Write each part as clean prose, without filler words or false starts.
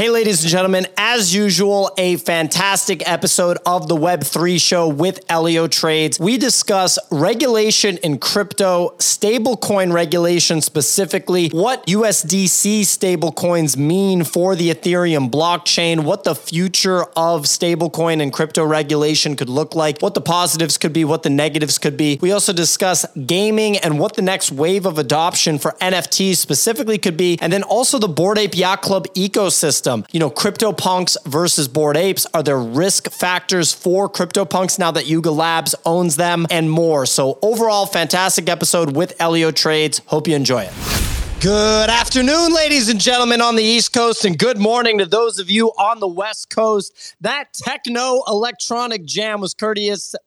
Hey, ladies and gentlemen, as usual, a fantastic episode of the Web3 Show with EllioTrades. We discuss regulation in crypto, stablecoin regulation specifically, what USDC stablecoins mean for the Ethereum blockchain, what the future of stablecoin and crypto regulation could look like, what the positives could be, what the negatives could be. We also discuss gaming and what the next wave of adoption for NFTs specifically could be, and then also the Bored Ape Yacht Club ecosystem. You know, CryptoPunks versus Bored Apes. Are there risk factors for CryptoPunks now that Yuga Labs owns them, and more? So overall, fantastic episode with EllioTrades. Hope you enjoy it. Good afternoon, ladies and gentlemen on the East Coast, and good morning to those of you on the West Coast. That techno electronic jam was courtesy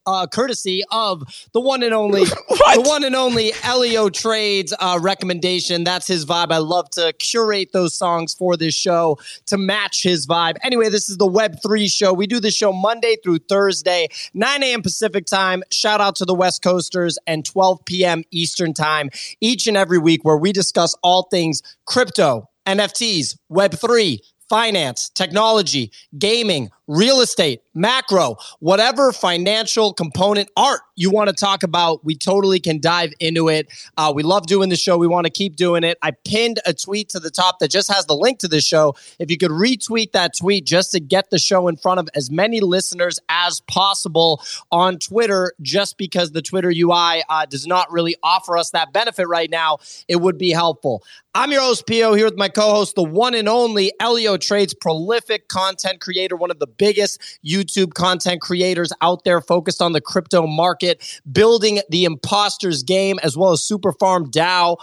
of the one and only, EllioTrades recommendation. That's his vibe. I love to curate those songs for this show to match his vibe. Anyway, this is the Web3 Show. We do this show Monday through Thursday, 9 a.m. Pacific time. Shout out to the West Coasters, and 12 p.m. Eastern time each and every week, where we discuss all things crypto, NFTs, Web3, finance, technology, gaming, real estate, macro, whatever financial component, art you want to talk about. We totally can dive into it. We love doing the show. We want to keep doing it. I pinned a tweet to the top that just has the link to the show. If you could retweet that tweet just to get the show in front of as many listeners as possible on Twitter, just because the Twitter UI does not really offer us that benefit right now, it would be helpful. I'm your host, Pio, here with my co-host, the one and only EllioTrades, prolific content creator, one of the biggest YouTube content creators out there focused on the crypto market, building the Imposters game, as well as Super Farm DAO.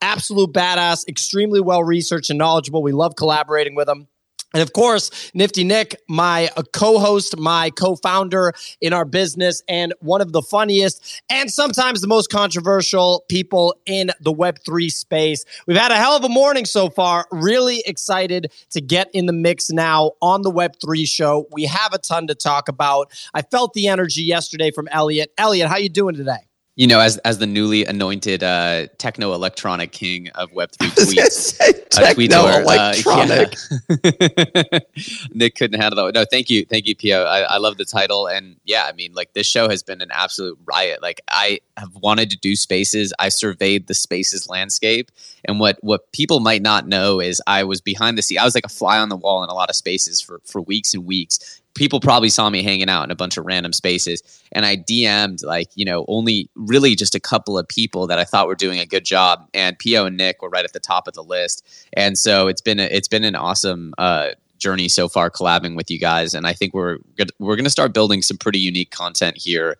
Absolute badass, extremely well-researched and knowledgeable. We love collaborating with him. And of course, Nifty Nick, my co-host, my co-founder in our business, and one of the funniest and sometimes the most controversial people in the Web3 space. We've had a hell of a morning so far. Really excited to get in the mix now on the Web3 Show. We have a ton to talk about. I felt the energy yesterday from Elliot. Elliot, how you doing today? You know, as the newly anointed techno electronic king of Web3 tweets, techno electronic. Nick couldn't handle that. No, thank you, Pio. I love the title, and yeah, I mean, like, this show has been an absolute riot. Like, I have wanted to do spaces. I surveyed the spaces landscape, and what people might not know is I was behind the scenes. I was like a fly on the wall in a lot of spaces for weeks and weeks. People probably saw me hanging out in a bunch of random spaces, and I DM'd, like, you know, only really just a couple of people that I thought were doing a good job, and Pio and Nick were right at the top of the list. And so it's been an awesome journey so far collabing with you guys, and I think we're going to start building some pretty unique content here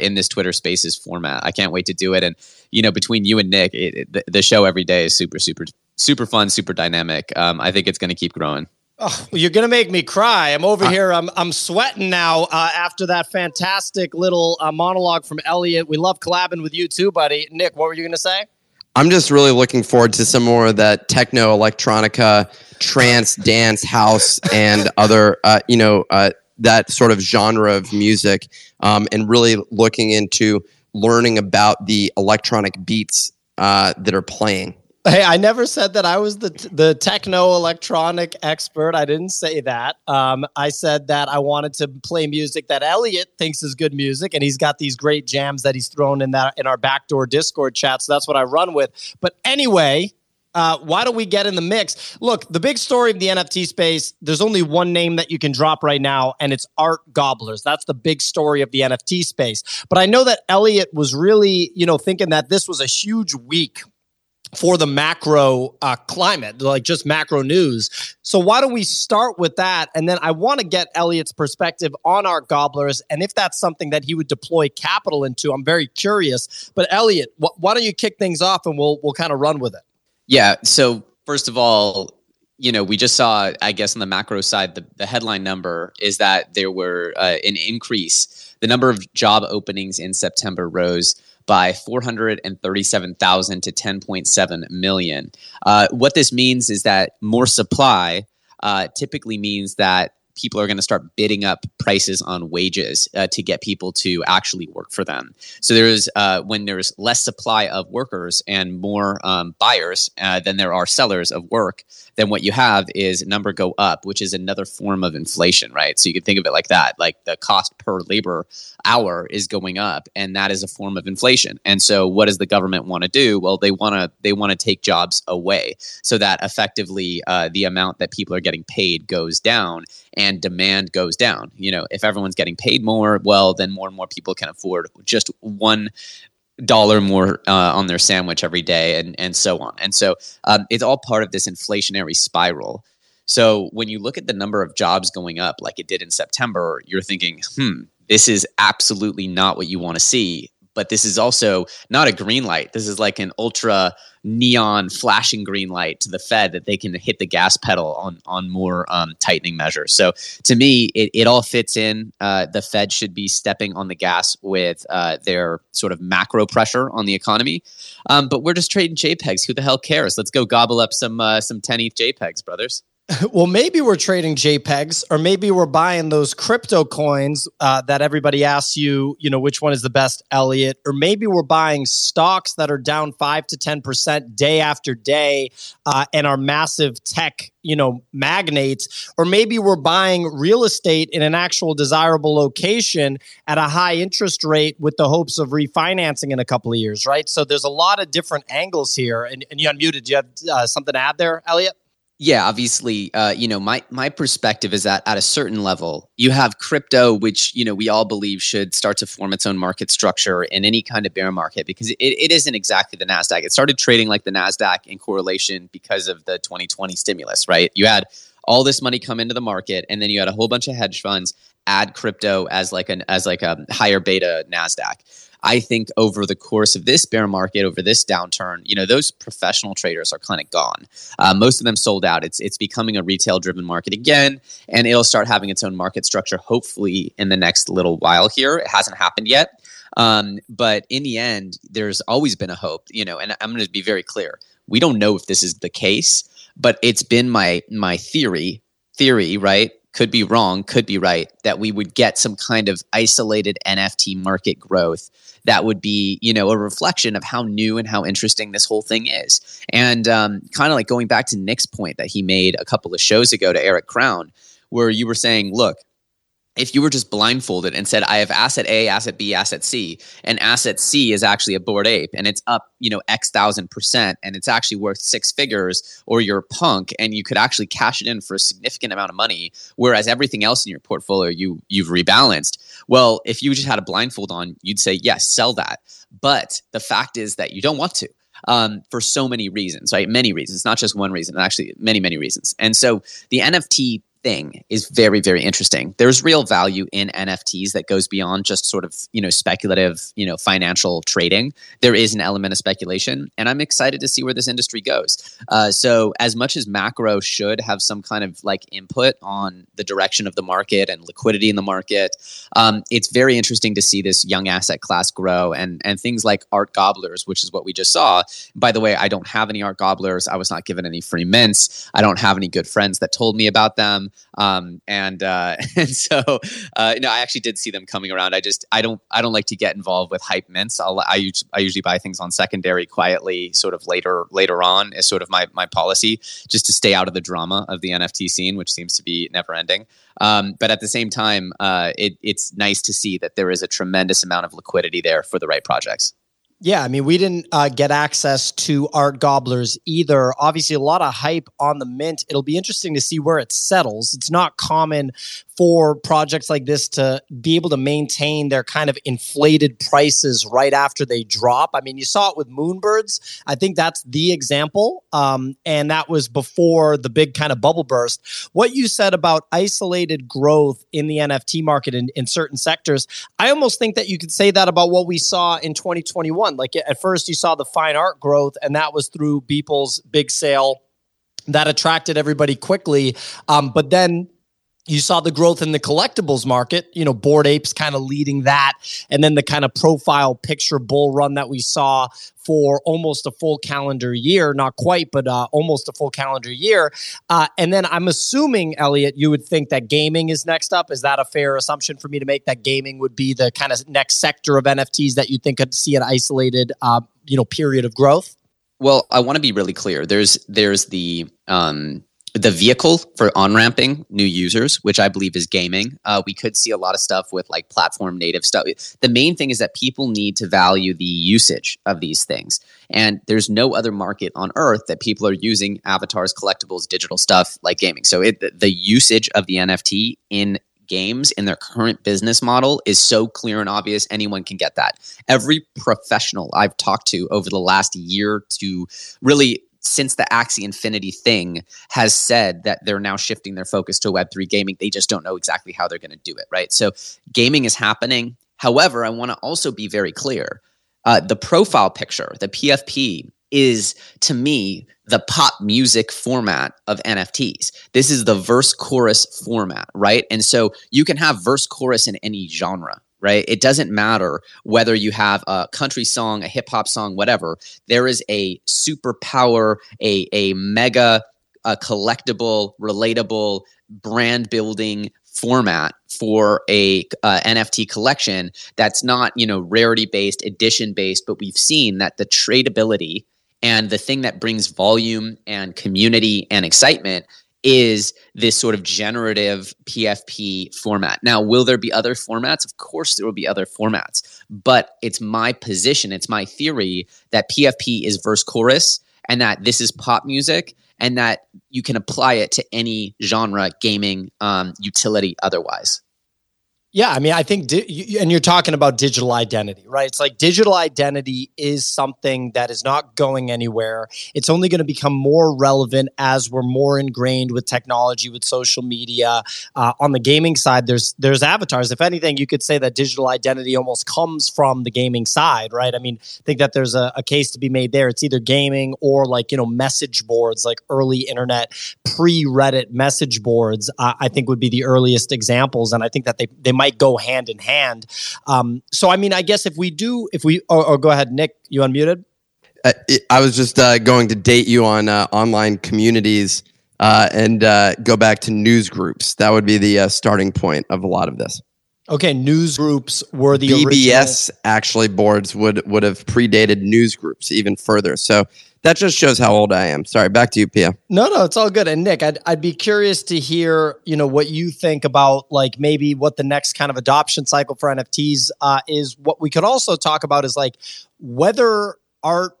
in this Twitter Spaces format. I can't wait to do it, and you know, between you and Nick, the show every day is super fun, super dynamic. I think it's going to keep growing. Oh, you're going to make me cry. I'm over here. I'm sweating now after that fantastic little monologue from Elliot. We love collabing with you too, buddy. Nick, what were you going to say? I'm just really looking forward to some more of that techno, electronica, trance, dance, house, and other, that sort of genre of music, and really looking into learning about the electronic beats that are playing. Hey, I never said that I was the techno electronic expert. I didn't say that. I said that I wanted to play music that Elliot thinks is good music, and he's got these great jams that he's thrown in our backdoor Discord chat. So that's what I run with. But anyway, why don't we get in the mix? Look, the big story of the NFT space, there's only one name that you can drop right now, and it's Art Gobblers. That's the big story of the NFT space. But I know that Elliot was really, you know, thinking that this was a huge week for the macro climate, like just macro news. So why don't we start with that? And then I want to get Elliot's perspective on Art Gobblers, and if that's something that he would deploy capital into. I'm very curious. But Elliot, why don't you kick things off, and we'll kind of run with it? Yeah. So first of all, you know, we just saw, I guess, on the macro side, the headline number is that there were an increase. The number of job openings in September rose by 437,000 to 10.7 million. What this means is that more supply typically means that people are going to start bidding up prices on wages to get people to actually work for them. So when there's less supply of workers and more buyers than there are sellers of work, then what you have is number go up, which is another form of inflation, right? So you can think of it like that, like the cost per labor hour is going up, and that is a form of inflation. And so what does the government want to do? Well, they want to take jobs away so that effectively the amount that people are getting paid goes down and demand goes down. You know, if everyone's getting paid more, well, then more and more people can afford just $1 more on their sandwich every day, and so on. And so it's all part of this inflationary spiral. So when you look at the number of jobs going up like it did in September, you're thinking, this is absolutely not what you want to see. But this is also not a green light. This is like an ultra neon flashing green light to the Fed that they can hit the gas pedal on more tightening measures. So to me, it all fits in. The Fed should be stepping on the gas with their sort of macro pressure on the economy. But we're just trading JPEGs. Who the hell cares? Let's go gobble up some 10 ETH JPEGs, brothers. Well, maybe we're trading JPEGs, or maybe we're buying those crypto coins that everybody asks you, which one is the best, Elliot? Or maybe we're buying stocks that are down 5 to 10% day after day and are massive tech, magnates. Or maybe we're buying real estate in an actual desirable location at a high interest rate with the hopes of refinancing in a couple of years, right? So there's a lot of different angles here. And you unmuted. Do you have something to add there, Elliot? Yeah, obviously, my perspective is that at a certain level, you have crypto, which, we all believe should start to form its own market structure in any kind of bear market, because it isn't exactly the NASDAQ. It started trading like the NASDAQ in correlation because of the 2020 stimulus, right? You had all this money come into the market, and then you had a whole bunch of hedge funds add crypto as like a higher beta NASDAQ. I think over the course of this bear market, over this downturn, those professional traders are kind of gone. Most of them sold out. It's becoming a retail-driven market again, and it'll start having its own market structure, hopefully, in the next little while here. It hasn't happened yet. But in the end, there's always been a hope, and I'm going to be very clear. We don't know if this is the case, but it's been my theory, right? Could be wrong, could be right, that we would get some kind of isolated NFT market growth that would be, a reflection of how new and how interesting this whole thing is. And kind of like going back to Nick's point that he made a couple of shows ago to Eric Crown, where you were saying, look, if you were just blindfolded and said, I have asset A, asset B, asset C, and asset C is actually a Bored Ape, and it's up, X,000%, and it's actually worth 6 figures, or you're a punk, and you could actually cash it in for a significant amount of money, whereas everything else in your portfolio, you've rebalanced. Well, if you just had a blindfold on, you'd say, yes, sell that. But the fact is that you don't want to. For so many reasons, right? Many reasons, not just one reason, actually many, many reasons. And so the NFT thing is very, very interesting. There's real value in NFTs that goes beyond just sort of, speculative, financial trading. There is an element of speculation, and I'm excited to see where this industry goes. So as much as macro should have some kind of like input on the direction of the market and liquidity in the market, it's very interesting to see this young asset class grow, and things like Art Gobblers, which is what we just saw. By the way, I don't have any Art Gobblers. I was not given any free mints. I don't have any good friends that told me about them. I actually did see them coming around. I don't like to get involved with hype mints. I usually buy things on secondary quietly, sort of later on is sort of my policy, just to stay out of the drama of the NFT scene, which seems to be never ending. But at the same time, it's nice to see that there is a tremendous amount of liquidity there for the right projects. Yeah, I mean, we didn't get access to Art Gobblers either. Obviously, a lot of hype on the mint. It'll be interesting to see where it settles. It's not common for projects like this to be able to maintain their kind of inflated prices right after they drop. I mean, you saw it with Moonbirds. I think that's the example. And that was before the big kind of bubble burst. What you said about isolated growth in the NFT market in certain sectors, I almost think that you could say that about what we saw in 2021. Like at first you saw the fine art growth, and that was through Beeple's big sale that attracted everybody quickly. But then you saw the growth in the collectibles market, Bored Apes kind of leading that. And then the kind of profile picture bull run that we saw for almost a full calendar year, not quite, but almost a full calendar year. And then I'm assuming, Elliot, you would think that gaming is next up. Is that a fair assumption for me to make, that gaming would be the kind of next sector of NFTs that you think could see an isolated, period of growth? Well, I want to be really clear. There's the the vehicle for on-ramping new users, which I believe is gaming. We could see a lot of stuff with like platform native stuff. The main thing is that people need to value the usage of these things. And there's no other market on earth that people are using avatars, collectibles, digital stuff like gaming. So the usage of the NFT in games in their current business model is so clear and obvious. Anyone can get that. Every professional I've talked to over the last year to really since the Axie Infinity thing has said that they're now shifting their focus to Web3 gaming. They just don't know exactly how they're going to do it, right? So gaming is happening. However, I want to also be very clear. The profile picture, the PFP, is to me the pop music format of NFTs. This is the verse chorus format, right? And so you can have verse chorus in any genre, right? It doesn't matter whether you have a country song, a hip hop song, whatever. There is a superpower, a mega, a collectible, relatable, brand building format for a NFT collection that's not, you know, rarity based, edition based, but we've seen that the tradability and the thing that brings volume and community and excitement is this sort of generative PFP format. Now, will there be other formats? Of course, there will be other formats, but it's my position, it's my theory that PFP is verse chorus and that this is pop music and that you can apply it to any genre, gaming, utility, otherwise. Yeah, I mean, I think, and you're talking about digital identity, right? It's like digital identity is something that is not going anywhere. It's only going to become more relevant as we're more ingrained with technology, with social media. On the gaming side, there's avatars. If anything, you could say that digital identity almost comes from the gaming side, right? I mean, I think that there's a case to be made there. It's either gaming or like, you know, message boards, like early internet, pre-Reddit message boards, I think would be the earliest examples. And I think that they might go hand in hand. So, I mean, I guess go ahead, Nick, you unmuted? I was just going to date you on online communities and go back to news groups. That would be the starting point of a lot of this. Okay, news groups were the BBS original... actually boards would have predated news groups even further. So that just shows how old I am. Sorry, back to you, Pia. No, it's all good. And Nick, I'd be curious to hear, you know, what you think about like maybe what the next kind of adoption cycle for NFTs is. What we could also talk about is like whether Art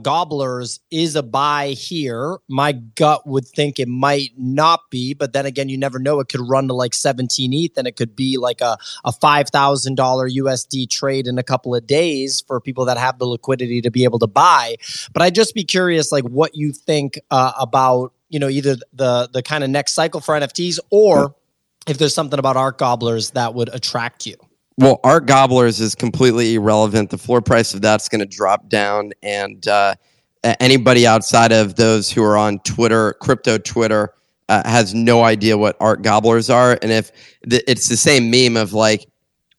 Gobblers is a buy here. My gut would think it might not be, but then again, you never know. It could run to like 17 ETH and it could be like a $5,000 USD trade in a couple of days for people that have the liquidity to be able to buy. But I'd just be curious like what you think about, you know, either the kind of next cycle for NFTs or if there's something about Art Gobblers that would attract you. Well, Art Gobblers is completely irrelevant. The floor price of that's going to drop down. And anybody outside of those who are on Twitter, crypto Twitter, has no idea what Art Gobblers are. And if it's the same meme of like,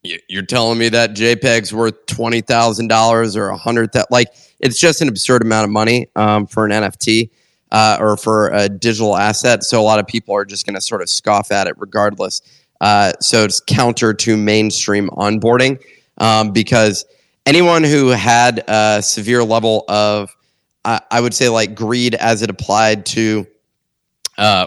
you're telling me that JPEG's worth $20,000 or $100,000, like it's just an absurd amount of money for an NFT or for a digital asset. So a lot of people are just going to sort of scoff at it regardless. So it's counter to mainstream onboarding because anyone who had a severe level of, I would say, like greed as it applied to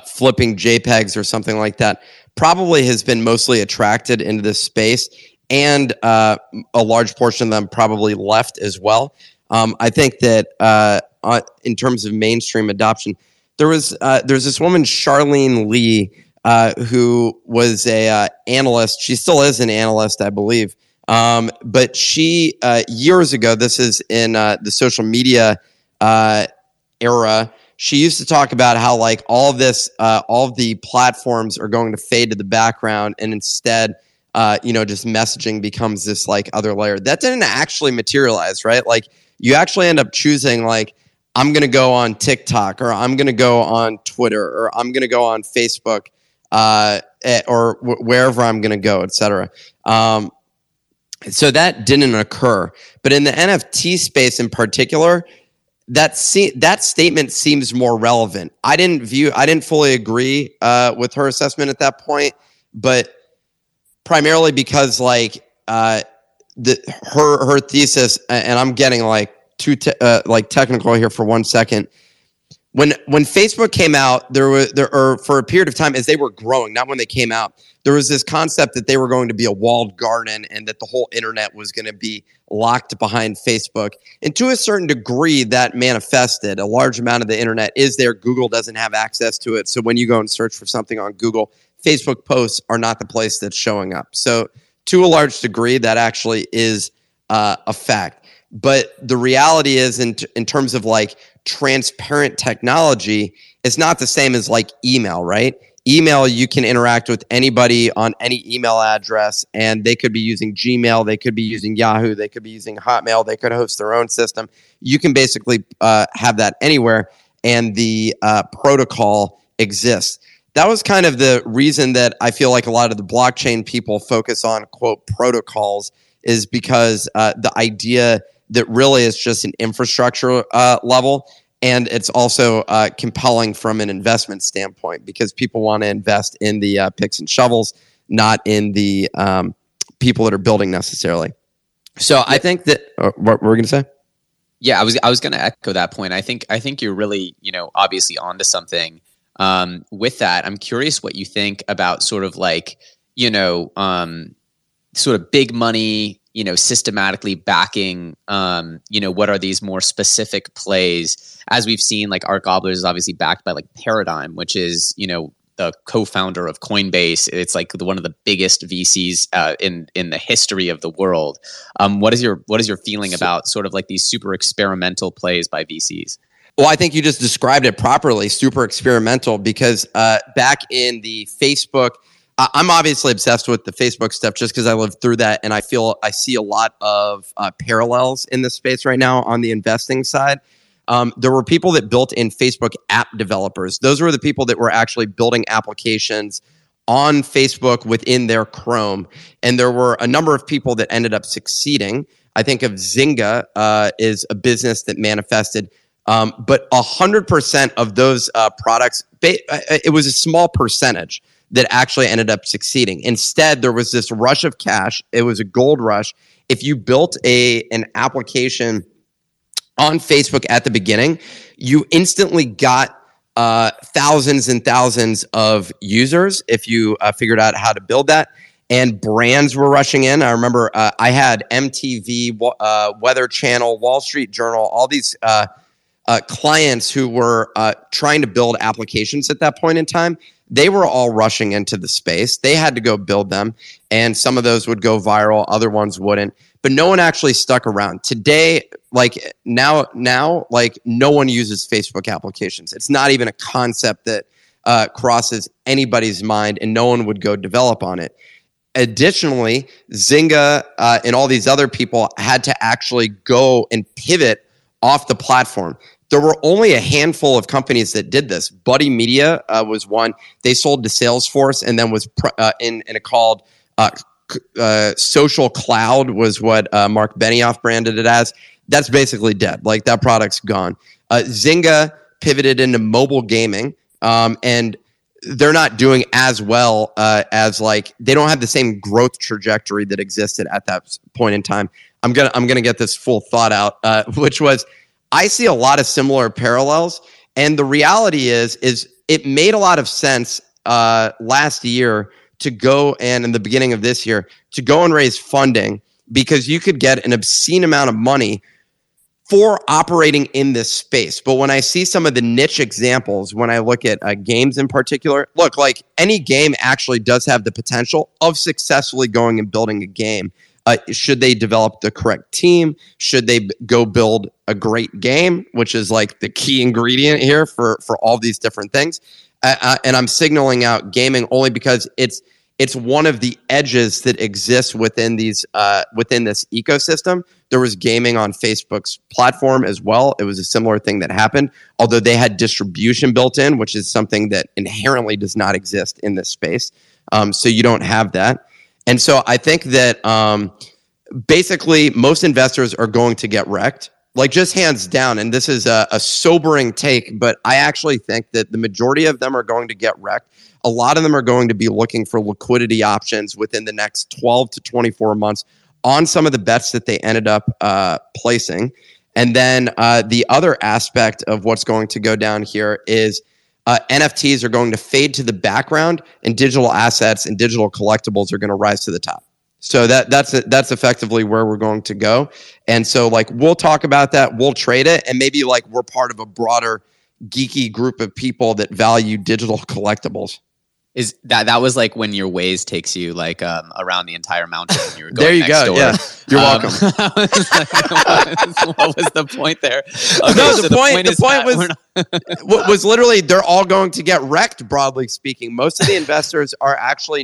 flipping JPEGs or something like that probably has been mostly attracted into this space, and a large portion of them probably left as well. I think that in terms of mainstream adoption, there's this woman, Charlene Lee, who was a analyst. She still is an analyst, I believe. But she, years ago, this is in the social media era, she used to talk about how like all the platforms are going to fade to the background and instead, just messaging becomes this like other layer. That didn't actually materialize, right? Like you actually end up choosing like, I'm going to go on TikTok or I'm going to go on Twitter or I'm going to go on Facebook. Or wherever I'm going to go, et cetera. So that didn't occur. But in the NFT space in particular, that statement seems more relevant. I didn't fully agree with her assessment at that point, but primarily because like her thesis, and I'm getting like too technical here for one second. When Facebook came out, there were for a period of time as they were growing, not when they came out, there was this concept that they were going to be a walled garden and that the whole internet was going to be locked behind Facebook. And to a certain degree, that manifested. A large amount of the internet is there. Google doesn't have access to it. So when you go and search for something on Google, Facebook posts are not the place that's showing up. So to a large degree, that actually is a fact. But the reality is in terms of like transparent technology, it's not the same as like email, right? Email, you can interact with anybody on any email address, and they could be using Gmail, they could be using Yahoo, they could be using Hotmail, they could host their own system. You can basically have that anywhere, and the protocol exists. That was kind of the reason that I feel like a lot of the blockchain people focus on, quote, protocols, is because the idea that really is just an infrastructure level, and it's also compelling from an investment standpoint because people want to invest in the picks and shovels, not in the people that are building necessarily. So I think that what we're going to say. Yeah, I was going to echo that point. I think you're really, obviously onto something with that. I'm curious what you think about sort of like, sort of big money, systematically backing, what are these more specific plays? As we've seen, like Art Gobblers is obviously backed by like Paradigm, which is, the co-founder of Coinbase. It's like one of the biggest VCs in the history of the world. What is your feeling about sort of like these super experimental plays by VCs? Well, I think you just described it properly, super experimental, because back in the Facebook, I'm obviously obsessed with the Facebook stuff just because I lived through that, and I see a lot of parallels in this space right now on the investing side. There were people that built in Facebook app developers. Those were the people that were actually building applications on Facebook within their Chrome, and there were a number of people that ended up succeeding. I think of Zynga is a business that manifested, but 100% of those products, it was a small percentage that actually ended up succeeding. Instead, there was this rush of cash. It was a gold rush. If you built an application on Facebook at the beginning, you instantly got thousands and thousands of users if you figured out how to build that. And brands were rushing in. I remember I had MTV, Weather Channel, Wall Street Journal, all these clients who were trying to build applications at that point in time. They were all rushing into the space. They had to go build them, and some of those would go viral, other ones wouldn't. But no one actually stuck around. Today, like now, like no one uses Facebook applications. It's not even a concept that crosses anybody's mind, and no one would go develop on it. Additionally, Zynga and all these other people had to actually go and pivot off the platform. There were only a handful of companies that did this. Buddy Media was one. They sold to Salesforce, and then was Social Cloud was what Mark Benioff branded it as. That's basically dead. Like that product's gone. Zynga pivoted into mobile gaming, and they're not doing as well as like they don't have the same growth trajectory that existed at that point in time. I'm gonna get this full thought out, which was. I see a lot of similar parallels, and the reality is it made a lot of sense last year to go and in the beginning of this year to go and raise funding because you could get an obscene amount of money for operating in this space. But when I see some of the niche examples, when I look at games in particular, look, like any game actually does have the potential of successfully going and building a game. Should they develop the correct team? Should they go build a great game, which is like the key ingredient here for all these different things? And I'm signaling out gaming only because it's one of the edges that exists within these within this ecosystem. There was gaming on Facebook's platform as well. It was a similar thing that happened, although they had distribution built in, which is something that inherently does not exist in this space. So you don't have that. And so I think that basically most investors are going to get wrecked, like just hands down. And this is a sobering take, but I actually think that the majority of them are going to get wrecked. A lot of them are going to be looking for liquidity options within the next 12 to 24 months on some of the bets that they ended up placing. And then the other aspect of what's going to go down here is NFTs are going to fade to the background, and digital assets and digital collectibles are going to rise to the top. So that's effectively where we're going to go. And so like we'll talk about that, we'll trade it, and maybe like we're part of a broader geeky group of people that value digital collectibles. Is that was like when your Waze takes you like around the entire mountain and you were going there you next go. Door. Yeah. You're welcome. What was the point there? Okay, no, so the point was literally they're all going to get wrecked, broadly speaking. Most of the investors are actually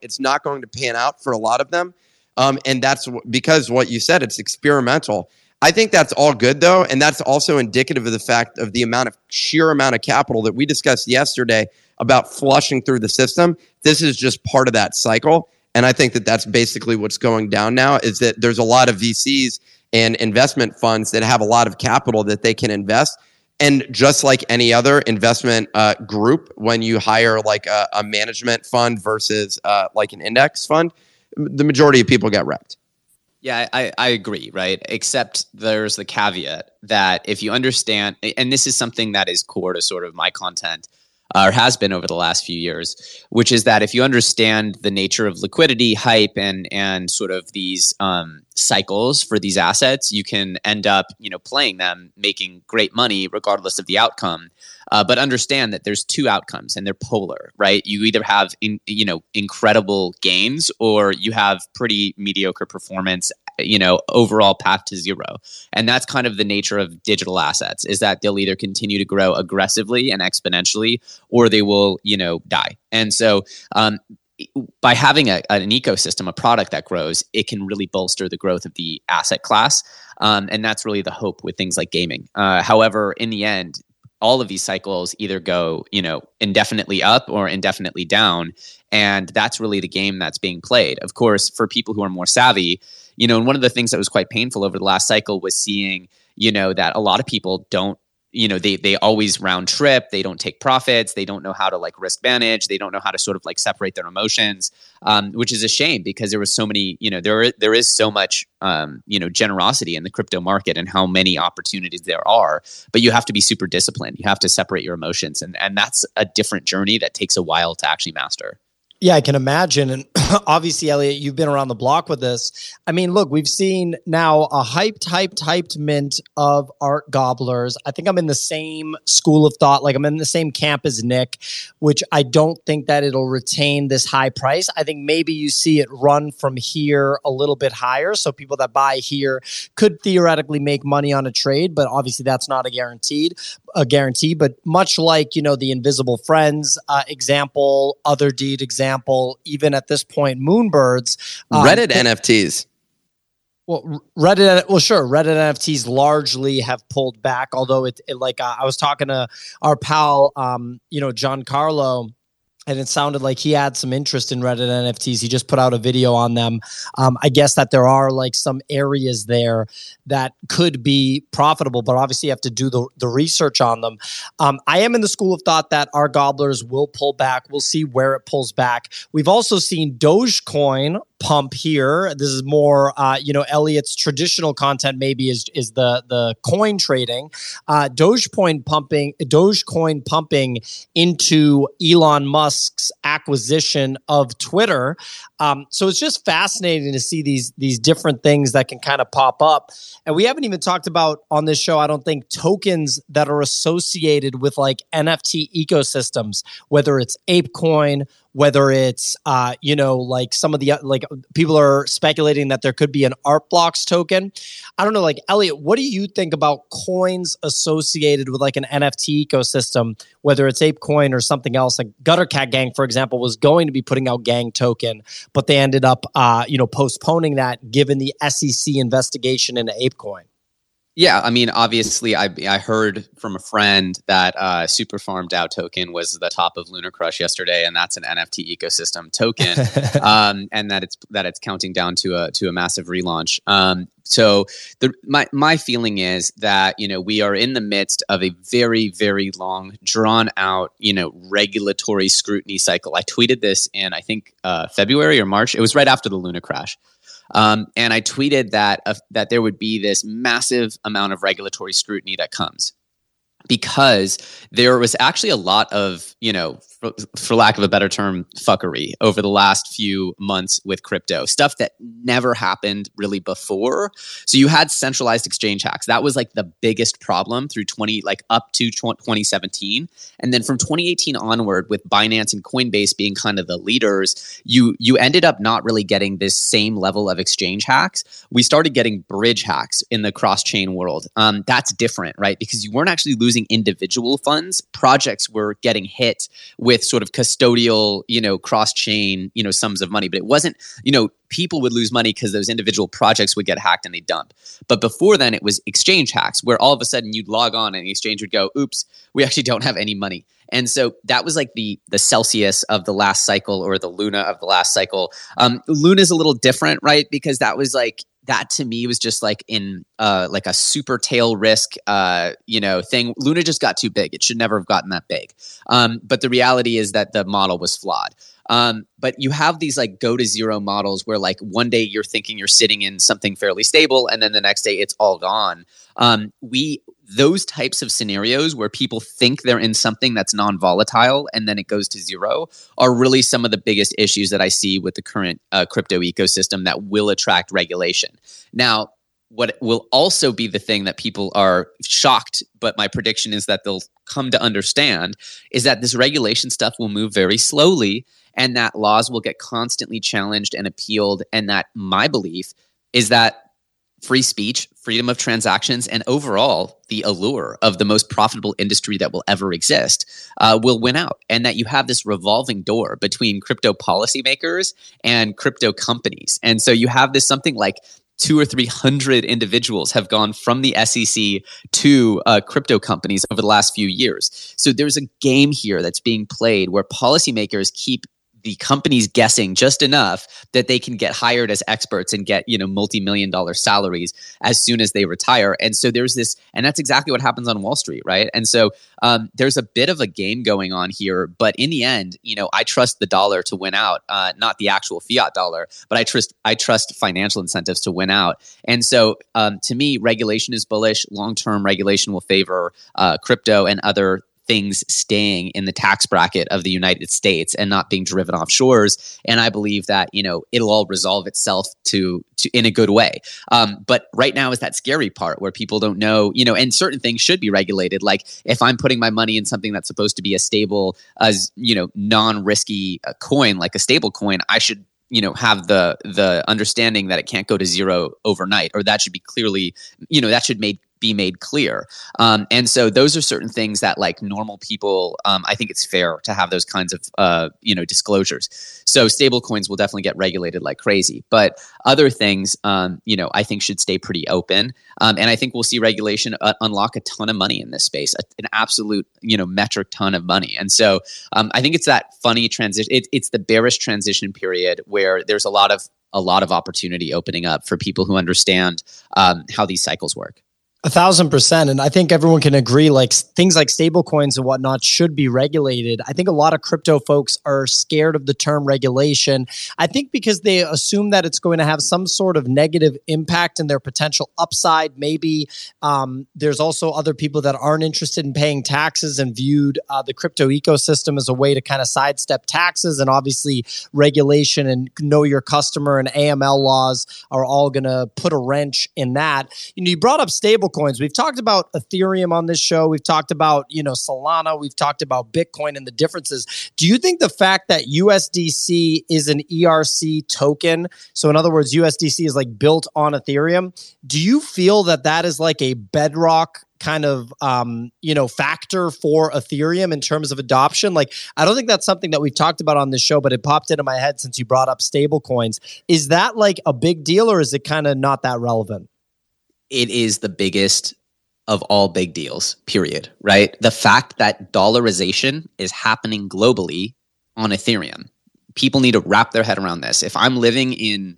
it's not going to pan out for a lot of them. And that's because what you said, it's experimental. I think that's all good though. And that's also indicative of the fact of the sheer amount of capital that we discussed yesterday about flushing through the system. This is just part of that cycle. And I think that that's basically what's going down now, is that there's a lot of VCs and investment funds that have a lot of capital that they can invest. And just like any other investment group, when you hire like a management fund versus like an index fund, the majority of people get wrecked. Yeah, I agree, right? Except there's the caveat that if you understand, and this is something that is core to sort of my content, or has been over the last few years, which is that if you understand the nature of liquidity, hype, and sort of these cycles for these assets, you can end up, playing them, making great money regardless of the outcome. But understand that there's two outcomes, and they're polar, right? You either have incredible gains, or you have pretty mediocre performance. Overall path to zero. And that's kind of the nature of digital assets, is that they'll either continue to grow aggressively and exponentially, or they will, die. And so by having an ecosystem, a product that grows, it can really bolster the growth of the asset class. And that's really the hope with things like gaming. However, in the end, all of these cycles either go, indefinitely up or indefinitely down. And that's really the game that's being played. Of course, for people who are more savvy, and one of the things that was quite painful over the last cycle was seeing, that a lot of people don't, they always round trip, they don't take profits, they don't know how to like risk manage, they don't know how to sort of like separate their emotions, which is a shame, because there was so many, there is so much, generosity in the crypto market and how many opportunities there are, but you have to be super disciplined. You have to separate your emotions, and that's a different journey that takes a while to actually master. Yeah, I can imagine. And obviously, Elliot, you've been around the block with this. I mean, look, we've seen now a hyped mint of Art Gobblers. I think I'm in the same school of thought. Like I'm in the same camp as Nick, which I don't think that it'll retain this high price. I think maybe you see it run from here a little bit higher. So people that buy here could theoretically make money on a trade, but obviously that's not a guarantee. But much like, the Invisible Friends example, Other Deed example, even at this point, Moonbirds, Reddit NFTs. Reddit NFTs largely have pulled back. Although I was talking to our pal, Giancarlo, and it sounded like he had some interest in Reddit NFTs. He just put out a video on them. I guess that there are like some areas there that could be profitable, but obviously you have to do the research on them. I am in the school of thought that our gobblers will pull back. We'll see where it pulls back. We've also seen Dogecoin pump here. This is more, Elliot's traditional content maybe is the coin trading. Dogecoin pumping into Elon Musk's acquisition of Twitter. So it's just fascinating to see these different things that can kind of pop up. And we haven't even talked about on this show, I don't think, tokens that are associated with like NFT ecosystems, whether it's ApeCoin, whether it's, like some of the, like people are speculating that there could be an Artblocks token. I don't know, like Elliot, what do you think about coins associated with like an NFT ecosystem, whether it's ApeCoin or something else? Like Guttercat Gang, for example, was going to be putting out Gang token, but they ended up, postponing that given the SEC investigation into ApeCoin. Yeah, I mean, obviously, I heard from a friend that Super Farm DAO token was the top of Lunar Crush yesterday, and that's an NFT ecosystem token, and that it's counting down to a massive relaunch. So my feeling is that we are in the midst of a very, very long, drawn out regulatory scrutiny cycle. I tweeted this in I think February or March. It was right after the Lunar Crash. And I tweeted that that there would be this massive amount of regulatory scrutiny that comes, because there was actually a lot of, you know, for lack of a better term, fuckery over the last few months with crypto, stuff that never happened really before. So you had centralized exchange hacks. That was like the biggest problem through up to 2017. And then from 2018 onward, with Binance and Coinbase being kind of the leaders, you ended up not really getting this same level of exchange hacks. We started getting bridge hacks in the cross-chain world. That's different, right? Because you weren't actually losing individual funds. Projects were getting hit with sort of custodial, you know, cross-chain, you know, sums of money. But it wasn't, you know, people would lose money because those individual projects would get hacked and they dump. But before then, it was exchange hacks where all of a sudden you'd log on and the exchange would go, oops, we actually don't have any money. And so that was like the Celsius of the last cycle, or the Luna of the last cycle. Luna's a little different, right? Because that was like, that to me was just like in like a super tail risk, you know, thing. Luna just got too big. It should never have gotten that big. But the reality is that the model was flawed. But you have these like go to zero models where like one day you're thinking you're sitting in something fairly stable, and then the next day it's all gone. Those types of scenarios where people think they're in something that's non-volatile and then it goes to zero are really some of the biggest issues that I see with the current crypto ecosystem that will attract regulation. Now, what will also be the thing that people are shocked, but my prediction is that they'll come to understand, is that this regulation stuff will move very slowly, and that laws will get constantly challenged and appealed, and that my belief is that free speech, freedom of transactions, and overall the allure of the most profitable industry that will ever exist will win out, and that you have this revolving door between crypto policymakers and crypto companies. And so you have this something like 200 or 300 individuals have gone from the SEC to crypto companies over the last few years. So there's a game here that's being played where policymakers keep the companies guessing just enough that they can get hired as experts and get, you know, multi-million-dollar salaries as soon as they retire. And so there's this, and that's exactly what happens on Wall Street, right? And so there's a bit of a game going on here, but in the end, you know, I trust the dollar to win out, not the actual fiat dollar, but I trust financial incentives to win out. And so to me, regulation is bullish. Long-term regulation will favor crypto and other things staying in the tax bracket of the United States and not being driven offshores. And I believe that, you know, it'll all resolve itself to in a good way. But right now is that scary part where people don't know, you know, and certain things should be regulated. Like if I'm putting my money in something that's supposed to be a stable, as you know, non-risky coin, like a stable coin, I should, you know, have the understanding that it can't go to zero overnight, or that should be clearly, you know, that should be made clear. And so those are certain things that like normal people, I think it's fair to have those kinds of, you know, disclosures. So stable coins will definitely get regulated like crazy, but other things, you know, I think should stay pretty open. And I think we'll see regulation unlock a ton of money in this space, an absolute, you know, metric ton of money. And so I think it's that funny transition. It's the bearish transition period where there's a lot of opportunity opening up for people who understand how these cycles work. 1,000%. And I think everyone can agree, like things like stablecoins and whatnot should be regulated. I think a lot of crypto folks are scared of the term regulation. I think because they assume that it's going to have some sort of negative impact in their potential upside. Maybe there's also other people that aren't interested in paying taxes and viewed the crypto ecosystem as a way to kind of sidestep taxes. And obviously regulation and know your customer and AML laws are all going to put a wrench in that. You know, you brought up stablecoins. We've talked about Ethereum on this show. We've talked about, you know, Solana. We've talked about Bitcoin and the differences. Do you think the fact that USDC is an ERC token, so in other words, USDC is like built on Ethereum, do you feel that that is like a bedrock kind of, you know, factor for Ethereum in terms of adoption? Like, I don't think that's something that we've talked about on this show, but it popped into my head since you brought up stable coins. Is that like a big deal, or is it kind of not that relevant? It is the biggest of all big deals, period, right? The fact that dollarization is happening globally on Ethereum people need to wrap their head around this. If I'm living in,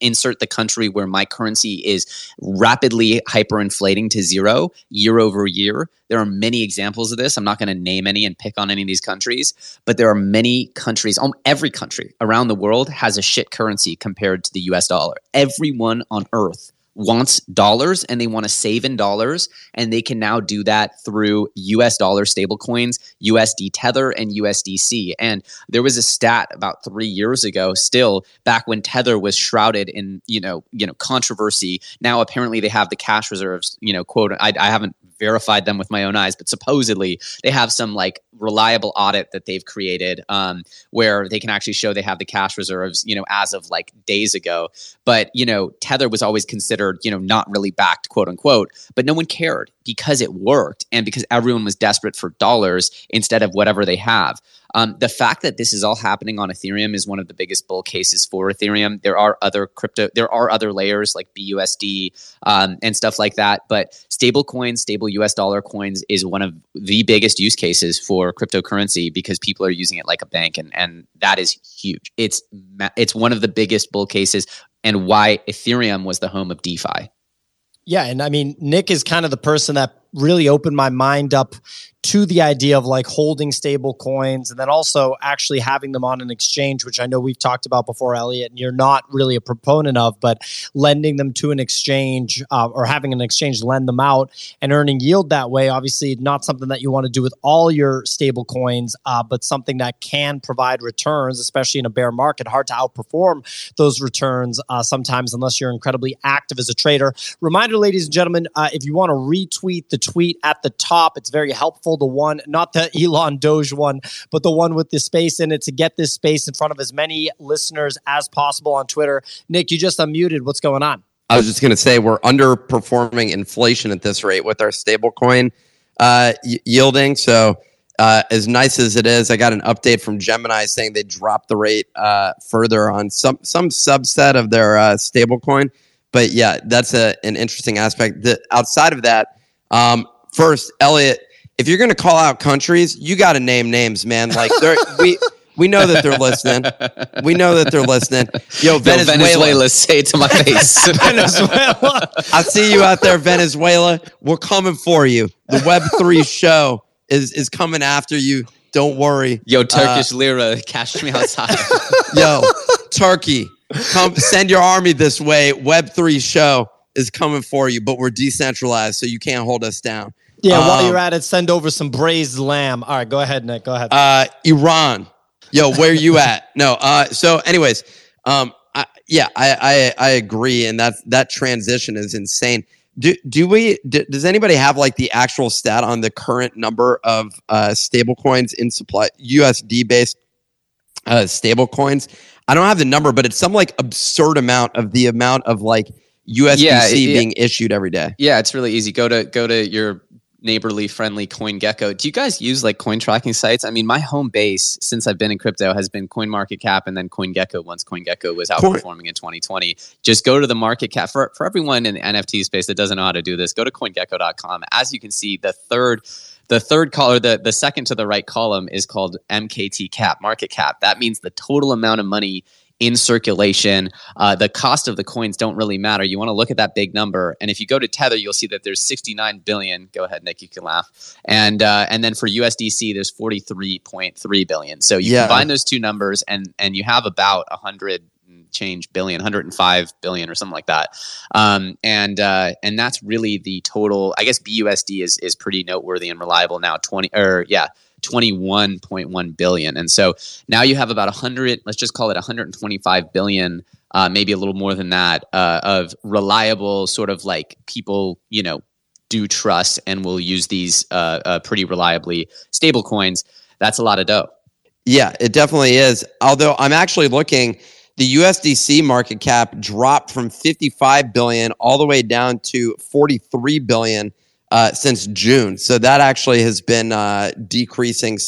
insert the country where my currency is rapidly hyperinflating to zero year over year, there are many examples of this. I'm not going to name any and pick on any of these countries, but there are many countries, every country around the world has a shit currency compared to the US dollar. Everyone on earth wants dollars and they want to save in dollars, and they can now do that through US dollar stablecoins, USD Tether and USDC. And there was a stat about 3 years ago, still back when Tether was shrouded in controversy. Now apparently they have the cash reserves, quote, I haven't verified them with my own eyes, but supposedly they have some reliable audit that they've created where they can actually show they have the cash reserves, as of days ago. But, Tether was always considered, not really backed, quote unquote, but no one cared because it worked and because everyone was desperate for dollars instead of whatever they have. The fact that this is all happening on Ethereum is one of the biggest bull cases for Ethereum. There are other layers like BUSD and stuff like that. But stable US dollar coins is one of the biggest use cases for cryptocurrency because people are using it like a bank, and that is huge. It's one of the biggest bull cases, and why Ethereum was the home of DeFi. Yeah, and Nick is kind of the person that really opened my mind up to the idea of holding stable coins and then also actually having them on an exchange, which I know we've talked about before, Elliot, and you're not really a proponent of, but lending them to an exchange or having an exchange lend them out and earning yield that way. Obviously not something that you want to do with all your stable coins, but something that can provide returns, especially in a bear market. Hard to outperform those returns sometimes unless you're incredibly active as a trader. Reminder, ladies and gentlemen, if you want to retweet the tweet at the top, it's very helpful. The one, not the Elon Doge one, but the one with the space in it, to get this space in front of as many listeners as possible on Twitter. Nick, you just unmuted. What's going on? I was just going to say we're underperforming inflation at this rate with our stablecoin yielding. So as nice as it is, I got an update from Gemini saying they dropped the rate further on some subset of their stablecoin. But yeah, that's an interesting aspect. Outside of that, first, Elliot, if you're going to call out countries, you got to name names, man. We know that they're listening. We know that they're listening. Yo, Venezuela, say it to my face. Venezuela. I see you out there, Venezuela. We're coming for you. The Web3 show is coming after you. Don't worry. Yo, Turkish lira, cash me outside. Yo, Turkey, come send your army this way. Web3 show is coming for you, but we're decentralized, so you can't hold us down. Yeah, while you're at it, send over some braised lamb. All right, go ahead, Nick. Go ahead. Iran. Yo, where you at? No. So anyways, I agree. And that transition is insane. Does anybody have the actual stat on the current number of stable coins in supply, USD based stable coins? I don't have the number, but it's some absurd amount of the amount of USDC being issued every day. Yeah, it's really easy. Go to your neighborly friendly CoinGecko. Do you guys use coin tracking sites? My home base since I've been in crypto has been CoinMarketCap and then CoinGecko once CoinGecko was outperforming in 2020. Just go to the market cap. For everyone in the NFT space that doesn't know how to do this, go to CoinGecko.com. As you can see, the third column, the second to the right column is called MKT cap, market cap. That means the total amount of money in circulation. The cost of the coins don't really matter. You want to look at that big number. And if you go to Tether, you'll see that there's 69 billion. Go ahead, Nick, you can laugh. And then for USDC, there's 43.3 billion. So you combine those two numbers and you have about 100 change billion, 105 billion or something like that. And that's really the total. I guess BUSD is pretty noteworthy and reliable now. 21.1 billion. And so now you have about 100, let's just call it 125 billion, maybe a little more than that, of reliable sort of people, do trust and will use these pretty reliably stable coins. That's a lot of dough. Yeah, it definitely is. Although I'm actually looking, the USDC market cap dropped from 55 billion all the way down to 43 billion. Since June. So that actually has been decreasing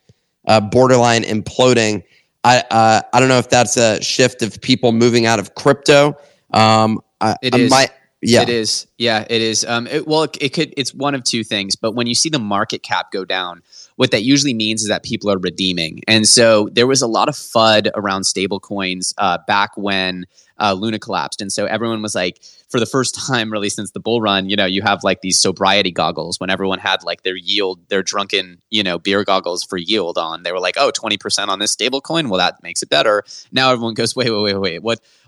/ borderline imploding. I don't know if that's a shift of people moving out of crypto. It is. Yeah, it is. It's one of two things, but when you see the market cap go down, what that usually means is that people are redeeming. And so there was a lot of FUD around stablecoins back when Luna collapsed. And so everyone was like, for the first time really since the bull run, you know, you have like these sobriety goggles when everyone had like their yield, their drunken, you know, beer goggles for yield on. They were like, oh, 20% on this stablecoin. Well, that makes it better. Now everyone goes, wait.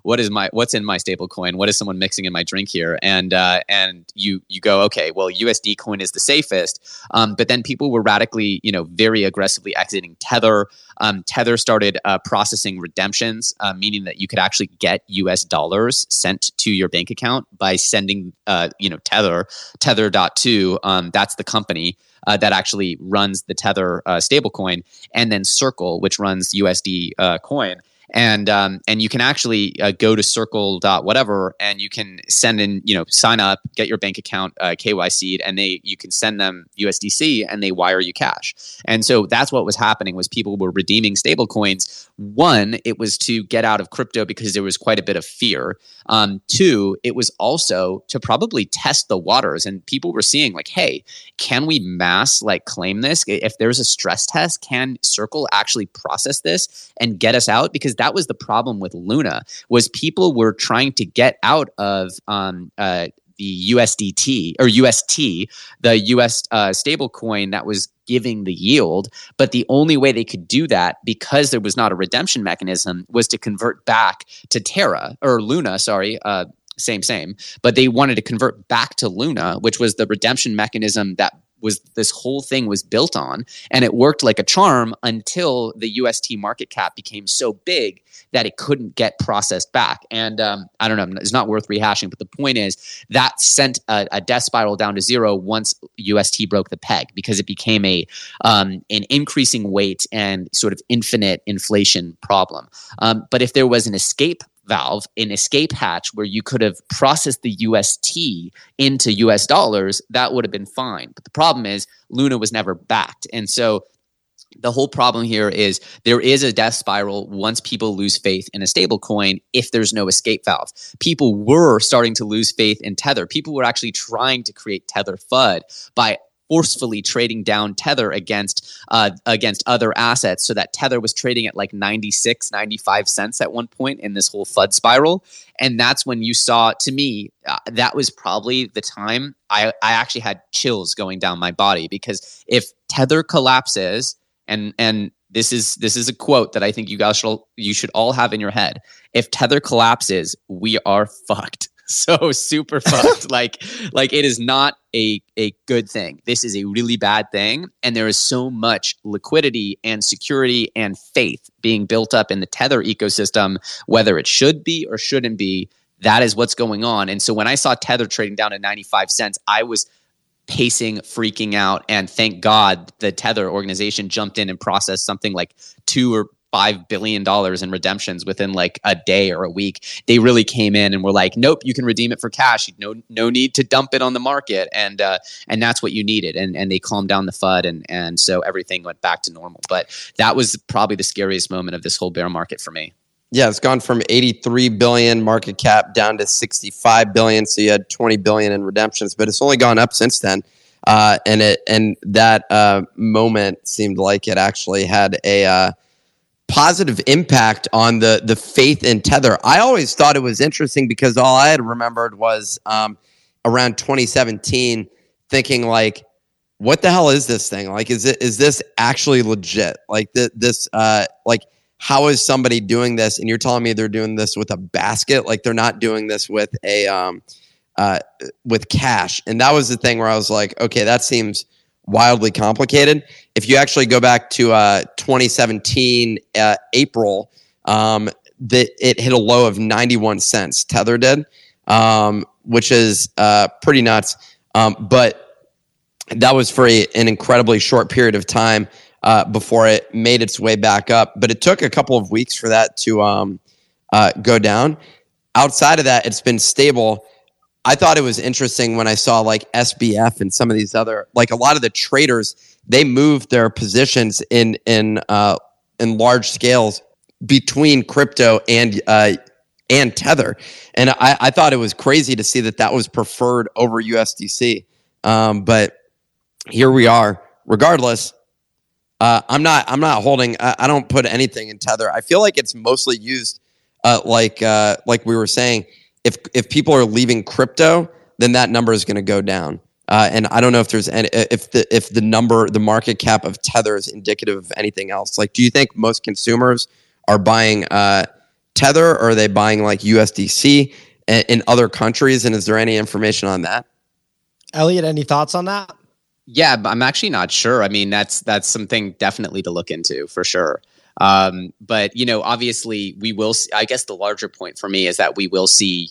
What's in my stablecoin? What is someone mixing in my drink here? And you go, okay, well, USD coin is the safest. But then people were radically, you know, very aggressively exiting Tether. Tether started processing redemptions, meaning that you could actually get US dollars sent to your bank account by sending, Tether.2. That's the company that actually runs the Tether stablecoin, and then Circle, which runs USD coin. And you can actually go to circle.whatever, and you can send in, you know, sign up, get your bank account KYC'd, and you can send them USDC and they wire you cash. And so that's what was happening, was people were redeeming stablecoins. One, it was to get out of crypto because there was quite a bit of fear. Two, it was also to probably test the waters, and people were seeing like, hey, can we mass like claim this? If there's a stress test, can Circle actually process this and get us out? Because that was the problem with Luna, was people were trying to get out of the USDT or UST, the US stablecoin that was giving the yield. But the only way they could do that, because there was not a redemption mechanism, was to convert back to Terra or Luna. Sorry. Same. But they wanted to convert back to Luna, which was the redemption mechanism that was this whole thing was built on. And it worked like a charm until the UST market cap became so big that it couldn't get processed back. And I don't know, it's not worth rehashing, but the point is that sent a death spiral down to zero once UST broke the peg, because it became an increasing weight and sort of infinite inflation problem. But if there was an escape valve, an escape hatch where you could have processed the UST into US dollars, that would have been fine. But the problem is Luna was never backed. And so the whole problem here is there is a death spiral once people lose faith in a stable coin if there's no escape valve. People were starting to lose faith in Tether. People were actually trying to create Tether FUD by forcefully trading down Tether against other assets, so that Tether was trading at like 96, 95 cents at one point in this whole FUD spiral. And that's when you saw, to me, that was probably the time I actually had chills going down my body, because if Tether collapses, and this is a quote that I think you should all have in your head. If Tether collapses, we are fucked. So super fucked. Like it is not a good thing. This is a really bad thing. And there is so much liquidity and security and faith being built up in the Tether ecosystem, whether it should be or shouldn't be. That is what's going on. And so when I saw Tether trading down to 95 cents, I was pacing, freaking out. And thank God the Tether organization jumped in and processed something like $2 or $5 billion in redemptions within like a day or a week. They really came in and were like, nope, you can redeem it for cash. No need to dump it on the market. And that's what you needed. And they calmed down the FUD. And so everything went back to normal. But that was probably the scariest moment of this whole bear market for me. Yeah, it's gone from 83 billion market cap down to 65 billion. So you had 20 billion in redemptions, but it's only gone up since then. And that moment seemed like it actually had a positive impact on the faith in Tether. I always thought it was interesting because all I had remembered was around 2017, thinking like, what the hell is this thing? Like, is this actually legit? Like this, how is somebody doing this? And you're telling me they're doing this with a basket? Like, they're not doing this with with cash. And that was the thing where I was like, okay, that seems wildly complicated. If you actually go back to 2017 April, it hit a low of 91 cents. Tether did, which is pretty nuts. But that was for an incredibly short period of time before it made its way back up. But it took a couple of weeks for that to go down. Outside of that, it's been stable. I thought it was interesting when I saw like SBF and some of these other, like a lot of the traders, they moved their positions in large scales between crypto and and Tether. And I thought it was crazy to see that that was preferred over USDC. But here we are. Regardless, I'm not holding. I don't put anything in Tether. I feel like it's mostly used, like we were saying. If people are leaving crypto, then that number is going to go down. And I don't know if there's any, if the number, the market cap of Tether is indicative of anything else. Like, do you think most consumers are buying Tether, or are they buying like USDC in other countries? And is there any information on that? Elliot, any thoughts on that? Yeah, but I'm actually not sure. I mean, that's something definitely to look into for sure. But, you know, obviously we will see, I guess the larger point for me is that we will see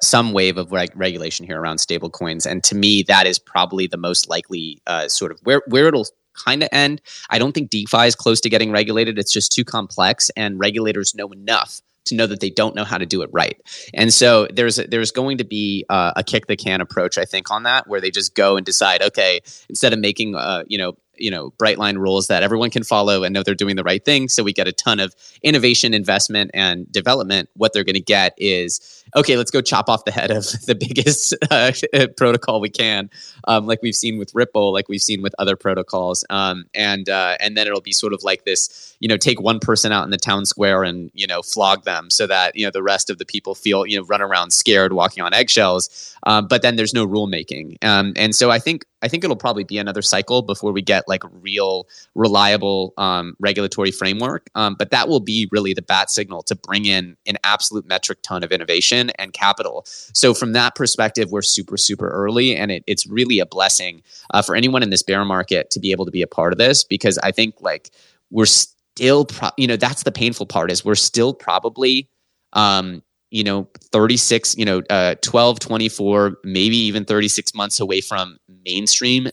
some wave of regulation here around stable coins. And to me, that is probably the most likely sort of where it'll kind of end. I don't think DeFi is close to getting regulated. It's just too complex, and regulators know enough to know that they don't know how to do it right. And so there's going to be a kick the can approach, I think, on that, where they just go and decide, okay, instead of making, you know, bright line rules that everyone can follow and know they're doing the right thing, so we get a ton of innovation, investment, and development, what they're going to get is, okay, let's go chop off the head of the biggest protocol we can, like we've seen with Ripple, like we've seen with other protocols. And then it'll be sort of like this, you know, take one person out in the town square and, you know, flog them so that, you know, the rest of the people feel, you know, run around scared, walking on eggshells. But then there's no rulemaking. And so I think it'll probably be another cycle before we get like real reliable regulatory framework. But that will be really the bat signal to bring in an absolute metric ton of innovation and capital. So from that perspective, we're super, super early. And it's really a blessing for anyone in this bear market to be able to be a part of this, because I think like we're still, you know, that's the painful part, is we're still probably, 36, 12, 24, maybe even 36 months away from mainstream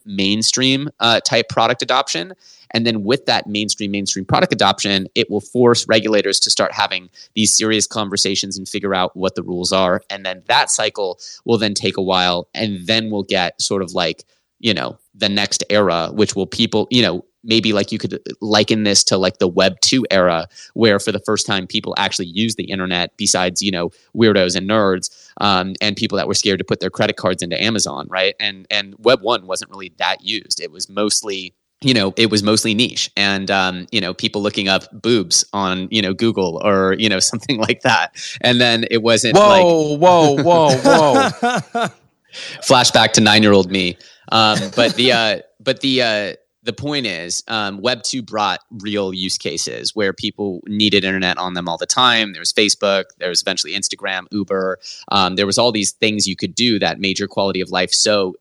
type product adoption. And then with that mainstream product adoption, it will force regulators to start having these serious conversations and figure out what the rules are. And then that cycle will then take a while. And then we'll get sort of like, you know, the next era, which will people, you know, maybe like you could liken this to like the Web 2 era, where for the first time people actually use the internet besides, you know, weirdos and nerds and people that were scared to put their credit cards into Amazon, right? And Web 1 wasn't really that used. It was mostly, you know, niche and, you know, people looking up boobs on, you know, Google or, you know, something like that. And then it wasn't whoa. Flashback to 9-year-old me. The point is, Web 2 brought real use cases where people needed internet on them all the time. There was Facebook, there was eventually Instagram, Uber. There was all these things you could do that made your quality of life so,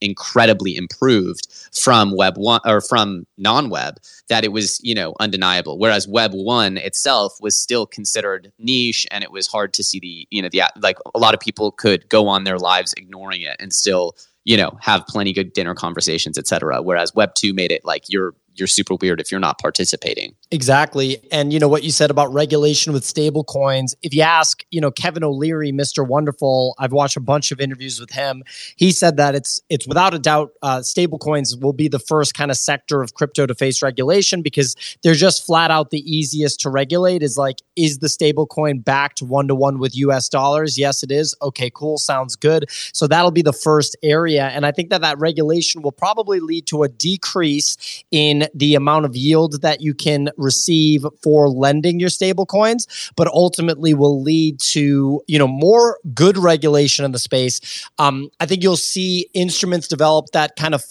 incredibly improved from Web 1 or from non-Web that it was, you know, undeniable. Whereas Web 1 itself was still considered niche, and it was hard to see the, you know, the like a lot of people could go on their lives ignoring it and still, you know, have plenty good dinner conversations, et cetera. Whereas Web 2 made it like you're super weird if you're not participating. Exactly. And you know what you said about regulation with stable coins. If you ask, you know, Kevin O'Leary, Mr. Wonderful, I've watched a bunch of interviews with him. He said that it's without a doubt stable coins will be the first kind of sector of crypto to face regulation, because they're just flat out the easiest to regulate. Is like, is the stable coin backed one-to-one with US dollars? Yes, it is. Okay, cool. Sounds good. So that'll be the first area. And I think that regulation will probably lead to a decrease in the amount of yield that you can receive for lending your stable coins, but ultimately will lead to, you know, more good regulation in the space. I think you'll see instruments develop that kind of